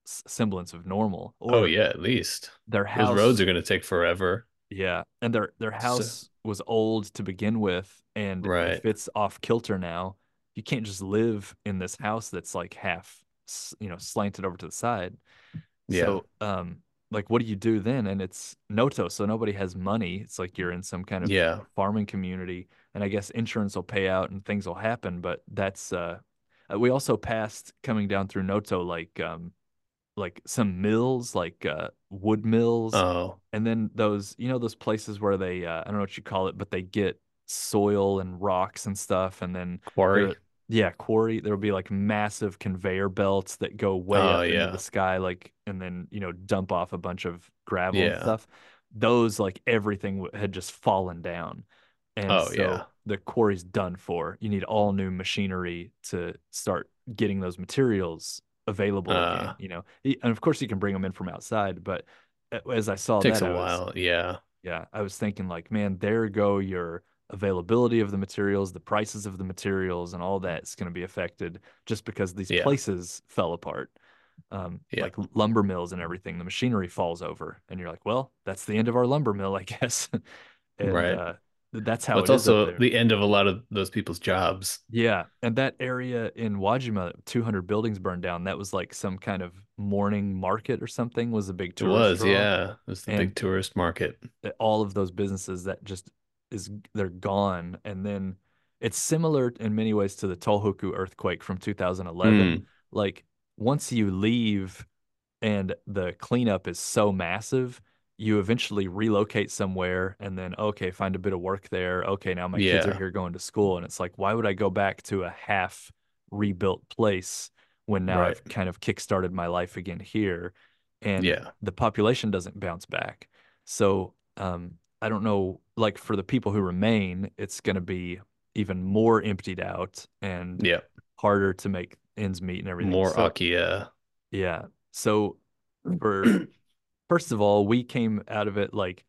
semblance of normal. Or oh, yeah, at least. Their house, those roads are going to take forever. Yeah, and their, their house so, was old to begin with, and right. if it's off kilter now, you can't just live in this house that's like half, you know, slanted over to the side. Yeah. So, um, like, what do you do then? And it's Noto, so nobody has money. It's like you're in some kind of yeah. farming community, and I guess insurance will pay out and things will happen, but that's uh we also passed coming down through Noto like um like some mills, like uh wood mills. Oh. And then those, you know, those places where they uh, I don't know what you call it, but they get soil and rocks and stuff, and then quarry Yeah, quarry. There will be like massive conveyor belts that go way oh, up yeah. into the sky, like, and then, you know, dump off a bunch of gravel yeah. and stuff. Those, like, everything had just fallen down, and oh, so yeah. the quarry's done for. You need all new machinery to start getting those materials available. Uh, again, you know, and of course you can bring them in from outside, but as I saw, it takes that, a I while. Was, yeah, yeah. I was thinking, like, man, there go your availability of the materials, the prices of the materials, and all that's going to be affected just because these yeah. places fell apart, um yeah. like lumber mills and everything. The machinery falls over, and you're like, well, that's the end of our lumber mill, I guess. And, right. Uh, that's how well, it it's is also the end of a lot of those people's jobs. Yeah, and that area in Wajima, two hundred buildings burned down. That was like some kind of morning market or something. Was a big tourist. It was, draw. yeah, it was the and big tourist market. All of those businesses that just. Is they're gone. And then it's similar in many ways to the Tohoku earthquake from two thousand eleven. Mm. Like, once you leave and the cleanup is so massive, you eventually relocate somewhere, and then, okay, find a bit of work there. Okay, now my yeah. kids are here going to school. And it's like, why would I go back to a half rebuilt place when now right. I've kind of kickstarted my life again here? And yeah. the population doesn't bounce back. So, um, I don't know, like, for the people who remain, it's going to be even more emptied out and yeah. harder to make ends meet and everything. More so, Akia. Yeah. So, for, first of all, we came out of it, like,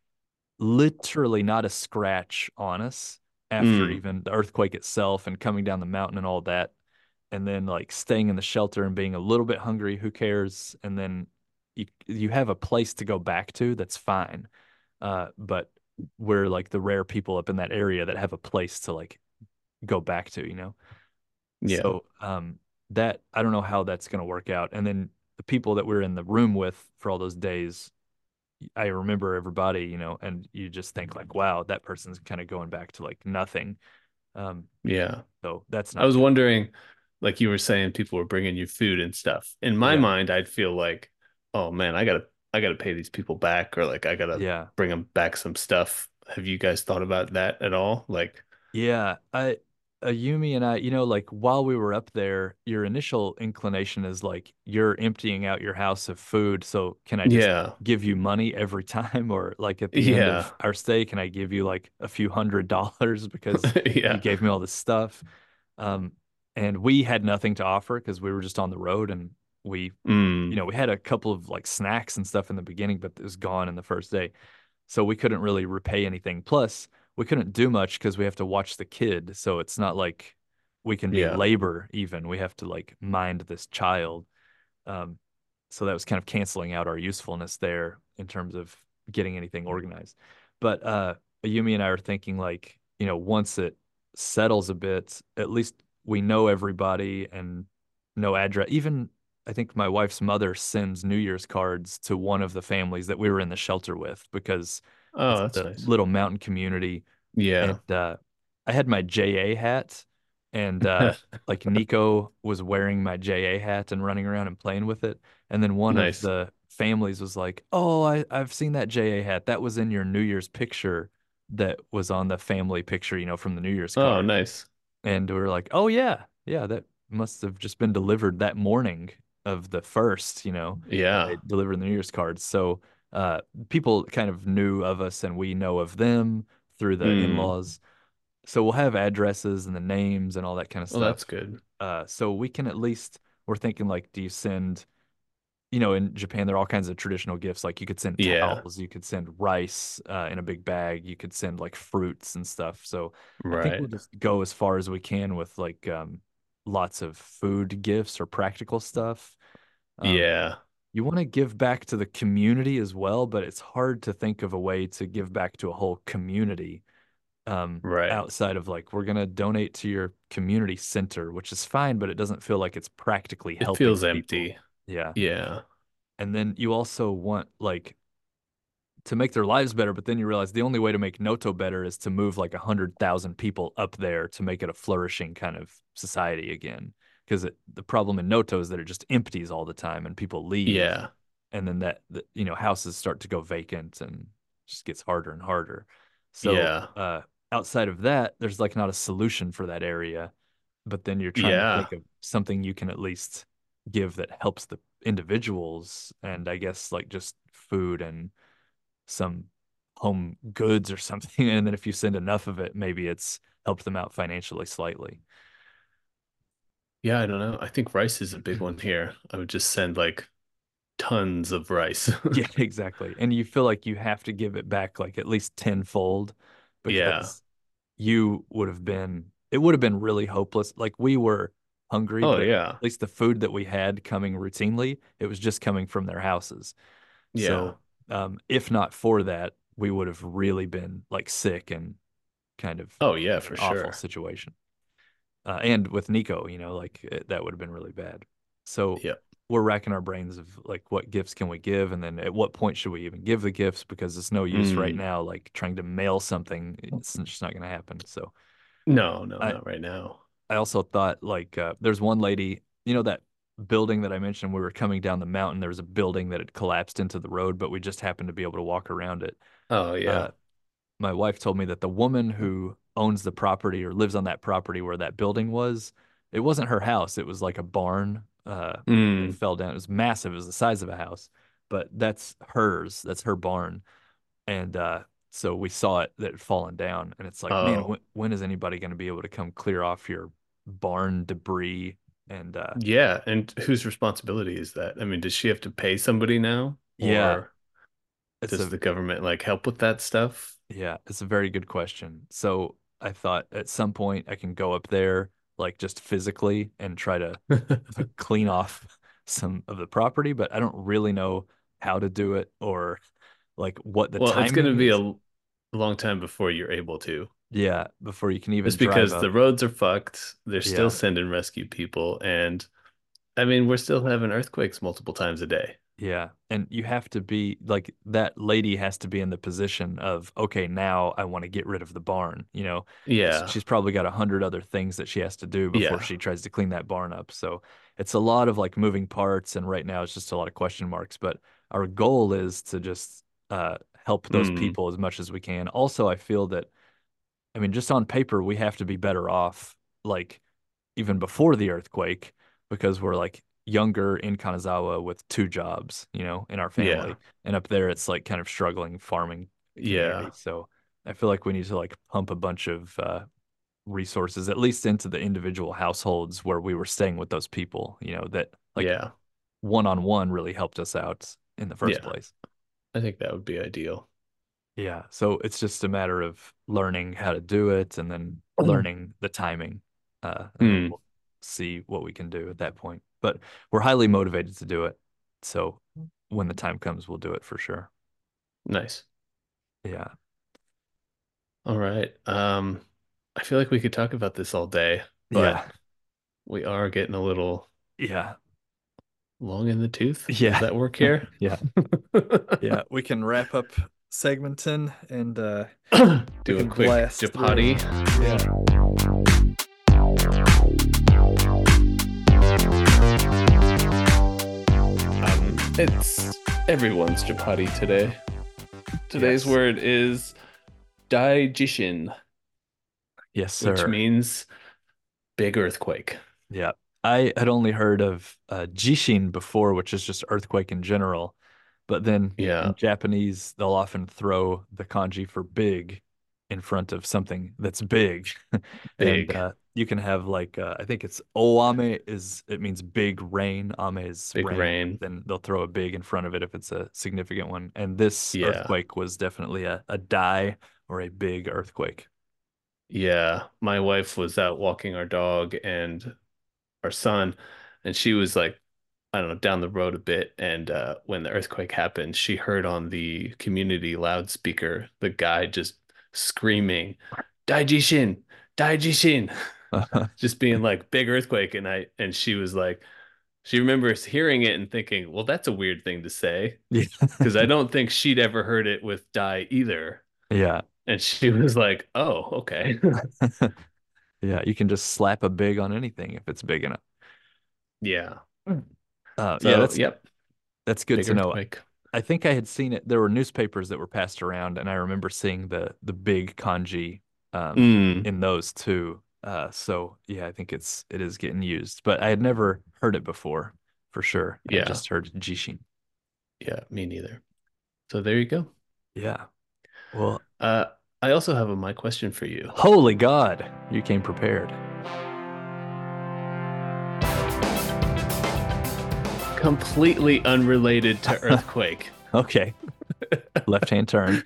literally not a scratch on us after mm. even the earthquake itself and coming down the mountain and all that. And then, like, staying in the shelter and being a little bit hungry, who cares? And then you, you have a place to go back to that's fine. Uh, but we're like the rare people up in that area that have a place to, like, go back to, you know? Yeah. So um, that, I don't know how that's going to work out. And then the people that we're in the room with for all those days, I remember everybody, you know, and you just think, like, wow, that person's kind of going back to, like, nothing. Um, yeah. So that's not. I was wondering, like you were saying, people were bringing you food and stuff. In my yeah. mind, I'd feel like, oh man, I got to I got to pay these people back, or like, I got to yeah. bring them back some stuff. Have you guys thought about that at all? Like, yeah, I, Ayumi and I, you know, like, while we were up there, your initial inclination is like, you're emptying out your house of food. So can I just yeah. give you money every time? Or like at the yeah. end of our stay, can I give you like a few hundred dollars because yeah. you gave me all this stuff? Um, and we had nothing to offer because we were just on the road, and we mm. you know, we had a couple of like snacks and stuff in the beginning, but it was gone in the first day, so we couldn't really repay anything. Plus we couldn't do much because we have to watch the kid, so it's not like we can yeah. do labor. Even we have to, like, mind this child, um so that was kind of canceling out our usefulness there in terms of getting anything organized. But uh Ayumi and I are thinking, like, you know, once it settles a bit, at least we know everybody and know address. Even I think my wife's mother sends New Year's cards to one of the families that we were in the shelter with, because oh, that's it's a nice. Little mountain community. Yeah. And, uh, I had my J A hat, and uh, like Nico was wearing my J A hat and running around and playing with it. And then one nice. Of the families was like, oh, I, I've seen that J A hat. That was in your New Year's picture that was on the family picture, you know, from the New Year's card. Oh, nice. And we were like, oh, yeah, yeah, that must have just been delivered that morning. Of the first, you know, yeah, they delivered the New Year's cards. So uh, people kind of knew of us, and we know of them through the mm. in-laws. So we'll have addresses and the names and all that kind of stuff. Oh, that's good. Uh, so we can at least, we're thinking, like, do you send, you know, in Japan, there are all kinds of traditional gifts. Like, you could send yeah. towels, you could send rice uh, in a big bag, you could send, like, fruits and stuff. So right. I think we'll just go as far as we can with, like, um, lots of food gifts or practical stuff. Um, yeah. You want to give back to the community as well, but it's hard to think of a way to give back to a whole community um, right. outside of, like, we're going to donate to your community center, which is fine, but it doesn't feel like it's practically helping. It feels people. Empty. Yeah. Yeah. And then you also want, like, to make their lives better, but then you realize the only way to make Noto better is to move like one hundred thousand people up there to make it a flourishing kind of society again. Because the problem in Noto is that it just empties all the time and people leave. Yeah. And then that, the, you know, houses start to go vacant and just gets harder and harder. So yeah. uh, outside of that, there's like not a solution for that area. but then you're trying yeah. to think of something you can at least give that helps the individuals, and I guess like just food and some home goods or something, and then if you send enough of it, maybe it's helped them out financially slightly. Yeah, I don't know. I think rice is a big one here. I would just send like tons of rice. Yeah, exactly. And you feel like you have to give it back like at least tenfold, because yeah. you would have been, it would have been really hopeless. Like we were hungry. Oh, yeah. At least the food that we had coming routinely, it was just coming from their houses. Yeah. So um, if not for that, we would have really been like sick and kind of oh yeah for awful sure situation. Uh, and with Nico, you know, like it, that would have been really bad. So yeah. we're racking our brains of like what gifts can we give, and then at what point should we even give the gifts, because it's no use mm. right now. Like trying to mail something, it's just not going to happen. So no, no, I, not right now. I also thought like uh, there's one lady, you know, that building that I mentioned, we were coming down the mountain. There was a building that had collapsed into the road, but we just happened to be able to walk around it. Oh yeah. Uh, my wife told me that the woman who owns the property or lives on that property where that building was, it wasn't her house. It was like a barn. Uh, mm. It fell down. It was massive. It was the size of a house, but that's hers. That's her barn. And uh, so we saw it that had fallen down, and it's like, oh. man, when, when is anybody going to be able to come clear off your barn debris? And uh, yeah. And whose responsibility is that? I mean, does she have to pay somebody now? Yeah. Or it's does a, the government like help with that stuff? Yeah, it's a very good question. So I thought at some point I can go up there, like just physically, and try to clean off some of the property, but I don't really know how to do it or like what the well, time. Well, it's going to be a long time before you're able to. Yeah, before you can even. It's because drive up. The roads are fucked. They're still yeah. sending rescue people, and I mean we're still having earthquakes multiple times a day. Yeah, and you have to be, like, that lady has to be in the position of, okay, now I want to get rid of the barn, you know? Yeah. She's probably got a hundred other things that she has to do before yeah. she tries to clean that barn up. So it's a lot of, like, moving parts, and right now it's just a lot of question marks. But our goal is to just uh, help those mm. people as much as we can. Also, I feel that, I mean, just on paper, we have to be better off, like, even before the earthquake, because we're, like, younger in Kanazawa with two jobs, you know, in our family, yeah. and up there it's like kind of struggling farming community. Yeah, so I feel like we need to like pump a bunch of uh resources at least into the individual households where we were staying with those people, you know, that like yeah one-on-one really helped us out in the first yeah. place. I think that would be ideal. Yeah, so it's just a matter of learning how to do it, and then learning the timing, uh and mm. we'll see what we can do at that point. But we're highly motivated to do it. So when the time comes, we'll do it for sure. Nice. Yeah. All right. Um, I feel like we could talk about this all day, but yeah. we are getting a little yeah long in the tooth. Yeah. Does that work here? yeah. yeah. We can wrap up segment ten and uh, do a quick japati. Yeah. It's everyone's japati today. Today's yes. word is daijishin. Yes, sir. Which means big earthquake. Yeah. I had only heard of uh, jishin before, which is just earthquake in general. But then yeah. in Japanese, they'll often throw the kanji for big in front of something that's big. Big. And, uh, you can have like uh, I think it's oame is it means big rain. Ame is big rain. rain. Then they'll throw a big in front of it if it's a significant one. And this yeah. earthquake was definitely a a dai or a big earthquake. Yeah, my wife was out walking our dog and our son, and she was like, I don't know, down the road a bit. And uh, when the earthquake happened, she heard on the community loudspeaker the guy just screaming, "Daijishin, daijishin." Just being like big earthquake, and I and she was like, she remembers hearing it and thinking, well, that's a weird thing to say, because yeah. I don't think she'd ever heard it with die either. Yeah, and she was like, oh, okay. Yeah, you can just slap a big on anything if it's big enough. Yeah, uh, so, yeah, that's yep, that's good big to know. Earthquake. I think I had seen it. There were newspapers that were passed around, and I remember seeing the the big kanji um, mm. in those too. Uh, so yeah, I think it's, it is getting used, but I had never heard it before for sure. Yeah. I just heard Jishin. Yeah, me neither. So there you go. Yeah. Well, uh, I also have a my question for you. Holy God, you came prepared. Completely unrelated to earthquake. Okay. Left hand turn.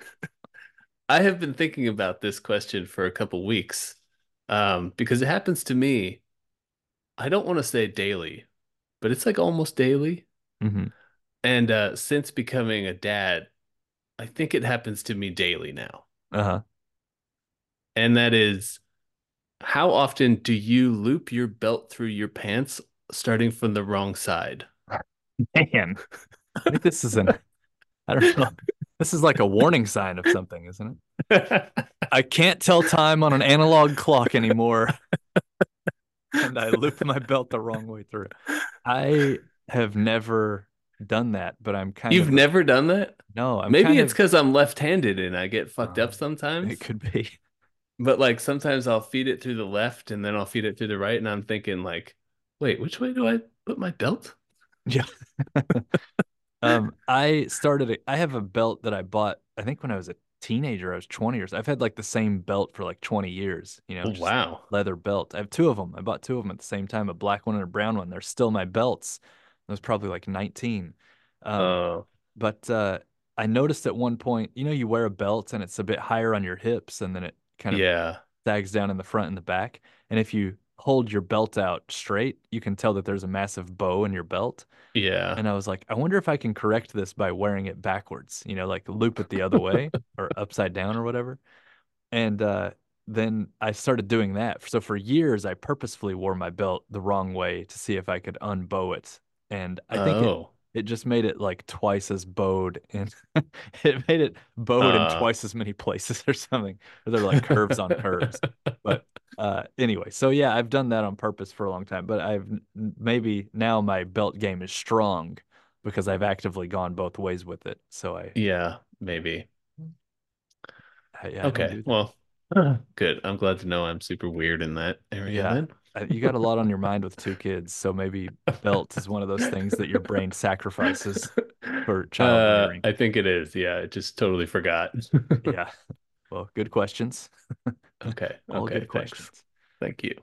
I have been thinking about this question for a couple weeks um, because it happens to me. I don't want to say daily, but it's like almost daily. Mm-hmm. And uh, since becoming a dad, I think it happens to me daily now. Uh-huh. And that is, how often do you loop your belt through your pants starting from the wrong side? Man, I think this is an, I don't know. This is like a warning sign of something, isn't it? I can't tell time on an analog clock anymore. And I looped my belt the wrong way through. I have never done that, but I'm kind You've of... You've never done that? No. I'm Maybe it's because of... I'm left-handed and I get fucked uh, up sometimes. It could be. But like sometimes I'll feed it through the left and then I'll feed it through the right. And I'm thinking like, wait, which way do I put my belt? Yeah. um, I started, a, I have a belt that I bought, I think when I was a teenager, I was twenty years. I've had like the same belt for like twenty years, you know, oh, wow. Leather belt. I have two of them. I bought two of them at the same time, a black one and a brown one. They're still my belts. I was probably like nineteen. Um, oh. But uh, I noticed at one point, you know, you wear a belt and it's a bit higher on your hips and then it kind of yeah. sags down in the front and the back. And if you hold your belt out straight, you can tell that there's a massive bow in your belt. Yeah. And I was like, I wonder if I can correct this by wearing it backwards, you know, like loop it the other way or upside down or whatever. And uh, then I started doing that. So for years, I purposefully wore my belt the wrong way to see if I could unbow it. And I think oh. it, it just made it like twice as bowed and it made it bowed uh. in twice as many places or something. Or they're like curves on curves. But uh, anyway, so yeah, I've done that on purpose for a long time. But I've maybe now my belt game is strong because I've actively gone both ways with it. So I. Yeah, maybe. I, yeah, okay. Well, uh, good. I'm glad to know I'm super weird in that area yeah. then. You got a lot on your mind with two kids, so maybe belt is one of those things that your brain sacrifices for child rearing. Uh, I think it is. Yeah, I just totally forgot. Yeah. Well, good questions. Okay. All okay, good questions. Thanks. Thank you.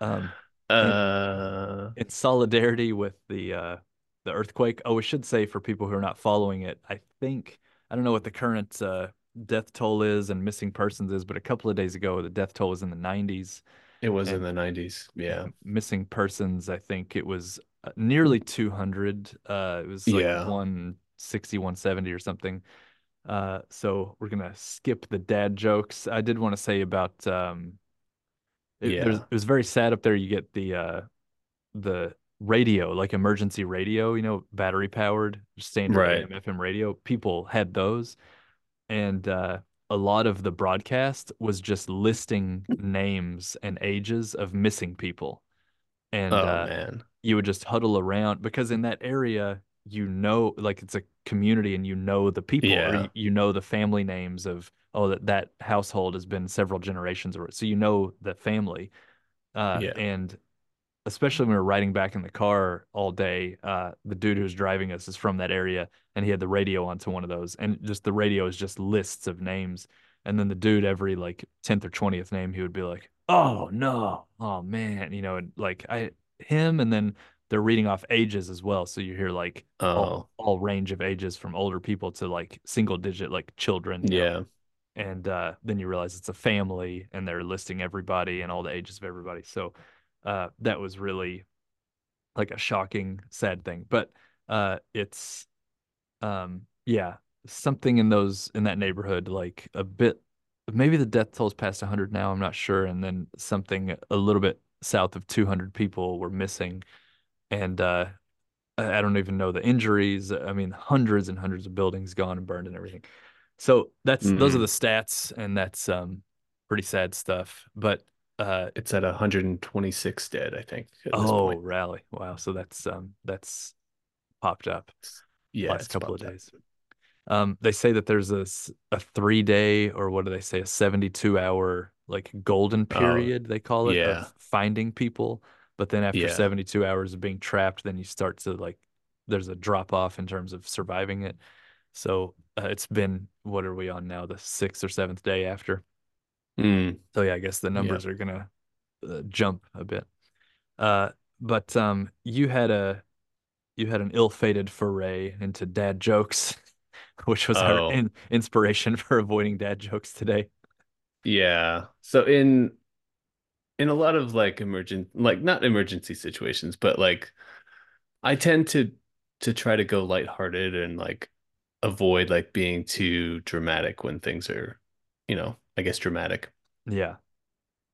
Um, uh... in, in solidarity with the uh, the earthquake. Oh, we should say for people who are not following it, I think I don't know what the current uh, death toll is and missing persons is, but a couple of days ago the death toll was in the nineties. It was and, in the nineties, yeah. Missing persons, I think it was nearly two hundred. Uh, it was like yeah. one sixty, one seventy or something. Uh, so we're going to skip the dad jokes. I did want to say about... Um, it, yeah. it was very sad up there. You get the uh, the radio, like emergency radio, you know, battery-powered, standard right. A M F M radio. People had those. And... Uh, a lot of the broadcast was just listing names and ages of missing people. And oh, uh, man. you would just huddle around because in that area, you know, like it's a community and you know the people, yeah. or you know the family names of, oh, that, that household has been several generations. Or, so you know the family. Uh, yeah. And especially when we were riding back in the car all day, uh, the dude who's driving us is from that area, and he had the radio on to one of those. And just the radio is just lists of names. And then the dude, every like tenth or twentieth name, he would be like, oh, no, oh, man. You know, and like I him, and then they're reading off ages as well. So you hear like oh. all, all range of ages from older people to like single digit like children. Yeah. Know? And uh, then you realize it's a family, and they're listing everybody and all the ages of everybody. So Uh, that was really like a shocking, sad thing, but uh, it's, um, yeah, something in those, in that neighborhood, like a bit, maybe the death toll's past a hundred now, I'm not sure. And then something a little bit south of two hundred people were missing. And uh, I don't even know the injuries. I mean, hundreds and hundreds of buildings gone and burned and everything. So that's, mm-hmm. those are the stats, and that's um, pretty sad stuff, but Uh, it's at one hundred twenty-six dead, I think. Oh, rally! Wow, so that's um, that's popped up. Yeah, last couple of days. Um, they say that there's a, a three day or what do they say, a seventy-two hour like golden period, oh, they call it, yeah. of finding people. But then after yeah. seventy-two hours of being trapped, then you start to like, there's a drop off in terms of surviving it. So uh, it's been, what are we on now? The sixth or seventh day after. Mm. So yeah, I guess the numbers yeah. are going to uh, jump a bit. Uh, but um, you had a, you had an ill-fated foray into dad jokes, which was oh. our in- inspiration for avoiding dad jokes today. Yeah. So in in a lot of like emergent, like not emergency situations, but like I tend to to try to go lighthearted and like avoid like being too dramatic when things are, you know, I guess dramatic. Yeah.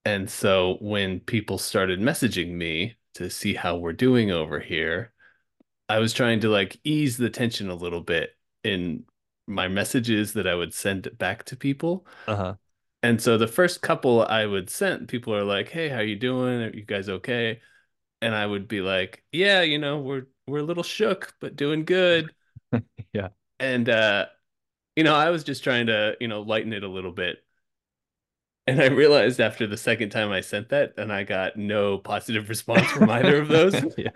And so when people started messaging me to see how we're doing over here, I was trying to like ease the tension a little bit in my messages that I would send back to people. Uh-huh. And so the first couple I would send, people are like, "Hey, how you doing? Are you guys okay?" And I would be like, "Yeah, you know, we're we're a little shook, but doing good." yeah. And uh, you know, I was just trying to, you know, lighten it a little bit. And I realized after the second time I sent that, and I got no positive response from either of those. yeah.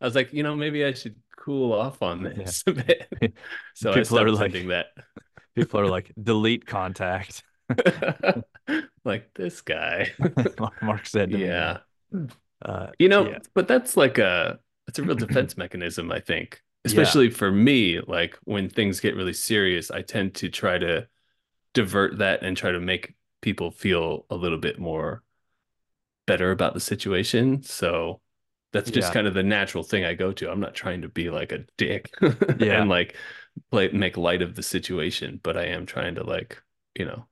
I was like, you know, maybe I should cool off on this yeah. a bit. So people I started like, sending that. People are like, delete contact. Like this guy. Mark said to yeah. me. Uh, you know, yeah. but that's like a, it's a real defense mechanism, I think. Especially yeah. for me, like when things get really serious, I tend to try to divert that and try to make people feel a little bit more better about the situation. So that's just yeah. kind of the natural thing I go to. I'm not trying to be like a dick yeah. and like play, make light of the situation, but I am trying to like, you know.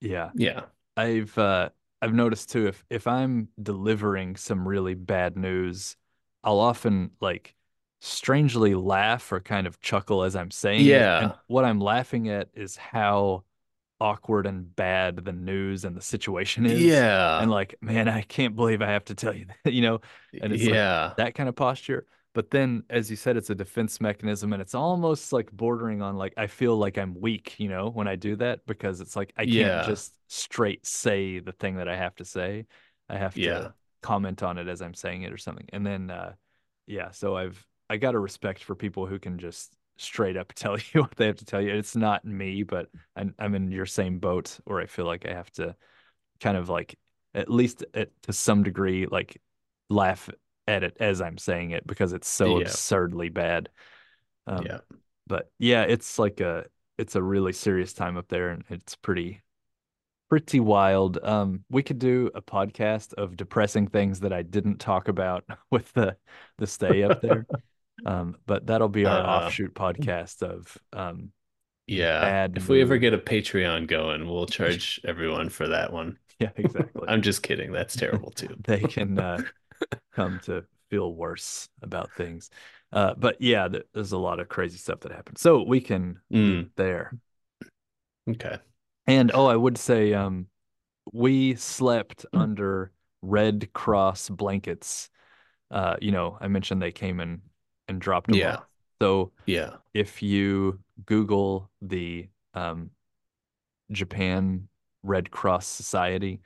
Yeah. Yeah. I've, uh, I've noticed too, if, if I'm delivering some really bad news, I'll often like strangely laugh or kind of chuckle as I'm saying yeah. it. And what I'm laughing at is how awkward and bad the news and the situation is, yeah and like, man, I can't believe I have to tell you that, you know, and it's yeah like that kind of posture. But then, as you said, it's a defense mechanism, and it's almost like bordering on like, I feel like I'm weak, you know, when I do that, because it's like I can't yeah. just straight say the thing that I have to say. I have to yeah. comment on it as I'm saying it or something. And then uh yeah so I've I got a respect for people who can just straight up tell you what they have to tell you. It's not me, but I'm, I'm in your same boat, or I feel like I have to kind of like, at least at, to some degree, like laugh at it as I'm saying it, because it's so yeah. absurdly bad. Um, yeah. But yeah, it's like a, it's a really serious time up there, and it's pretty, pretty wild. Um, we could do a podcast of depressing things that I didn't talk about with the, the stay up there. Um, but that'll be our uh, offshoot podcast of um, yeah. bad if we mood. Ever get a Patreon going, we'll charge everyone for that one. Yeah, exactly. I'm just kidding. That's terrible too. They can uh, come to feel worse about things. Uh, but yeah, there's a lot of crazy stuff that happens. So we can mm. get there. Okay. And oh, I would say um, we slept under Red Cross blankets. Uh, you know, I mentioned they came in and dropped them yeah. off. So yeah. if you Google the um, Japan Red Cross Society,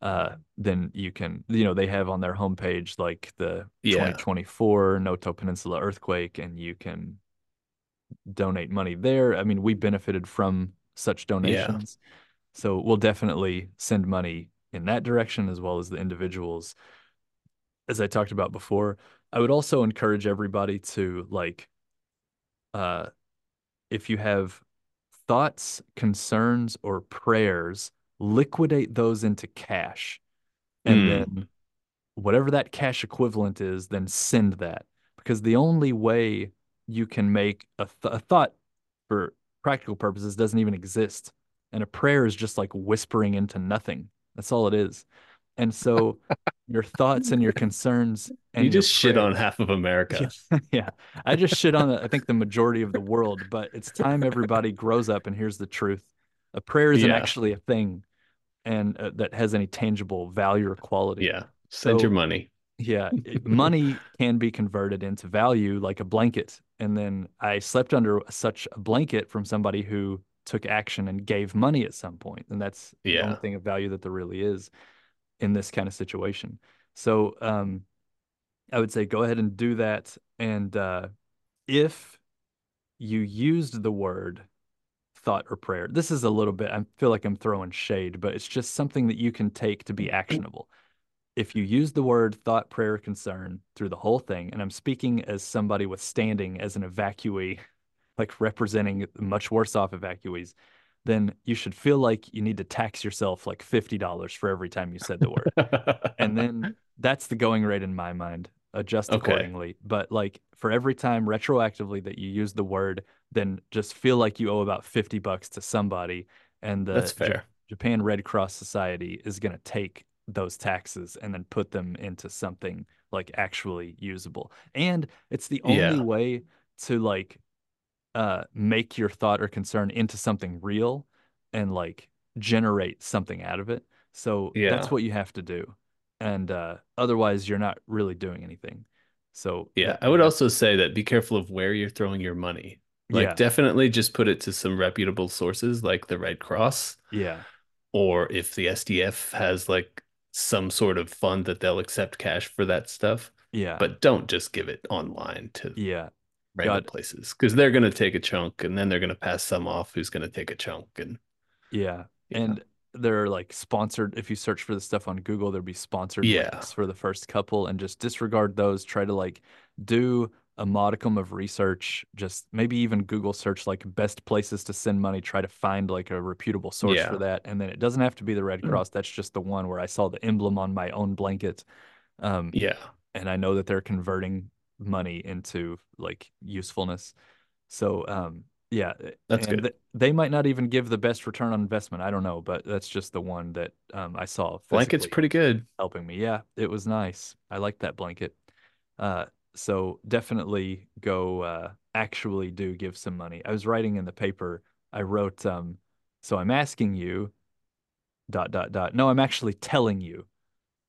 uh, then you can, you know, they have on their homepage like the yeah. twenty twenty-four Noto Peninsula earthquake, and you can donate money there. I mean, we benefited from such donations. Yeah. So we'll definitely send money in that direction, as well as the individuals, as I talked about before. I would also encourage everybody to, like, uh, if you have thoughts, concerns, or prayers, liquidate those into cash. And mm. then whatever that cash equivalent is, then send that. Because the only way you can make a, th- a thought, for practical purposes, doesn't even exist. And a prayer is just like whispering into nothing. That's all it is. And so your thoughts and your concerns, and you just shit on half of America. yeah. I just shit on, the, I think, the majority of the world, but it's time everybody grows up and hears the truth. A prayer isn't yeah. actually a thing and uh, that has any tangible value or quality. Yeah. Send so, your money. Yeah, money can be converted into value like a blanket. And then I slept under such a blanket from somebody who took action and gave money at some point. And that's yeah. the only thing of value that there really is in this kind of situation. So um, I would say go ahead and do that. And uh, if you used the word thought or prayer, this is a little bit, I feel like I'm throwing shade, but it's just something that you can take to be actionable. If you use the word thought, prayer, concern through the whole thing, and I'm speaking as somebody with standing as an evacuee, like representing much worse off evacuees, then you should feel like you need to tax yourself like fifty dollars for every time you said the word. And then that's the going rate in my mind. Adjust okay. accordingly. But like for every time retroactively that you use the word, then just feel like you owe about fifty bucks to somebody. And the that's fair. J- Japan Red Cross Society is going to take those taxes and then put them into something like actually usable. And it's the only yeah. way to like uh make your thought or concern into something real and like generate something out of it. So yeah. that's what you have to do. And uh otherwise you're not really doing anything. So yeah, that, I would also say that be careful of where you're throwing your money. Like yeah. definitely just put it to some reputable sources like the Red Cross. Yeah. Or if the S D F has like some sort of fund that they'll accept cash for that stuff. Yeah. But don't just give it online to yeah. random God. places, because they're going to take a chunk and then they're going to pass some off who's going to take a chunk. And yeah. yeah. And they're like sponsored. If you search for the stuff on Google, there'll be sponsored yeah. links for the first couple, and just disregard those. Try to like do a modicum of research, just maybe even Google search like best places to send money, try to find like a reputable source yeah. for that. And then it doesn't have to be the Red Cross. Mm-hmm. That's just the one where I saw the emblem on my own blanket. Um, yeah. And I know that they're converting money into like usefulness. So um, yeah, that's and good. Th- they might not even give the best return on investment. I don't know, but that's just the one that um, I saw. Blanket's pretty good. Helping me. Yeah, it was nice. I liked that blanket. Uh, So definitely go uh, actually do give some money. I was writing in the paper, I wrote, um, so I'm asking you, dot, dot, dot. No, I'm actually telling you,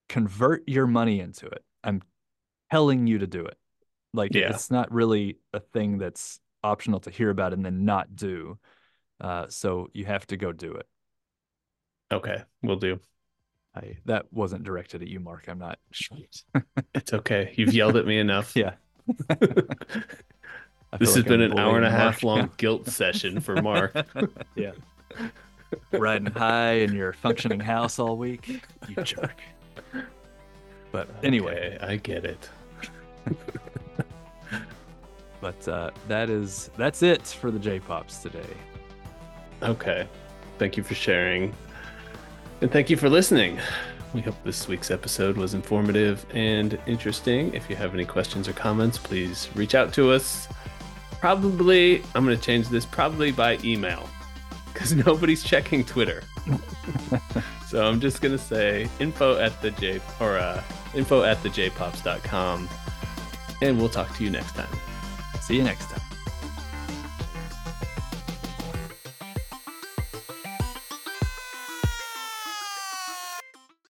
convert your money into it. I'm telling you to do it. Like yeah. it's not really a thing that's optional to hear about and then not do. Uh, so you have to go do it. Okay, will do. I, that wasn't directed at you, Mark. I'm not sure. It's okay. You've yelled at me enough. Yeah. This has like been an hour and a half long now. guilt session for Mark. Yeah. Riding high in your functioning house all week. You jerk. But anyway. Okay, I get it. But uh, that is, that's it for the J-Pops today. Okay. Thank you for sharing. And thank you for listening. We hope this week's episode was informative and interesting. If you have any questions or comments, please reach out to us. Probably, I'm going to change this, probably by email, because nobody's checking Twitter. So I'm just going to say info at the J or uh, info at the j pops dot com, and we'll talk to you next time. See you next time.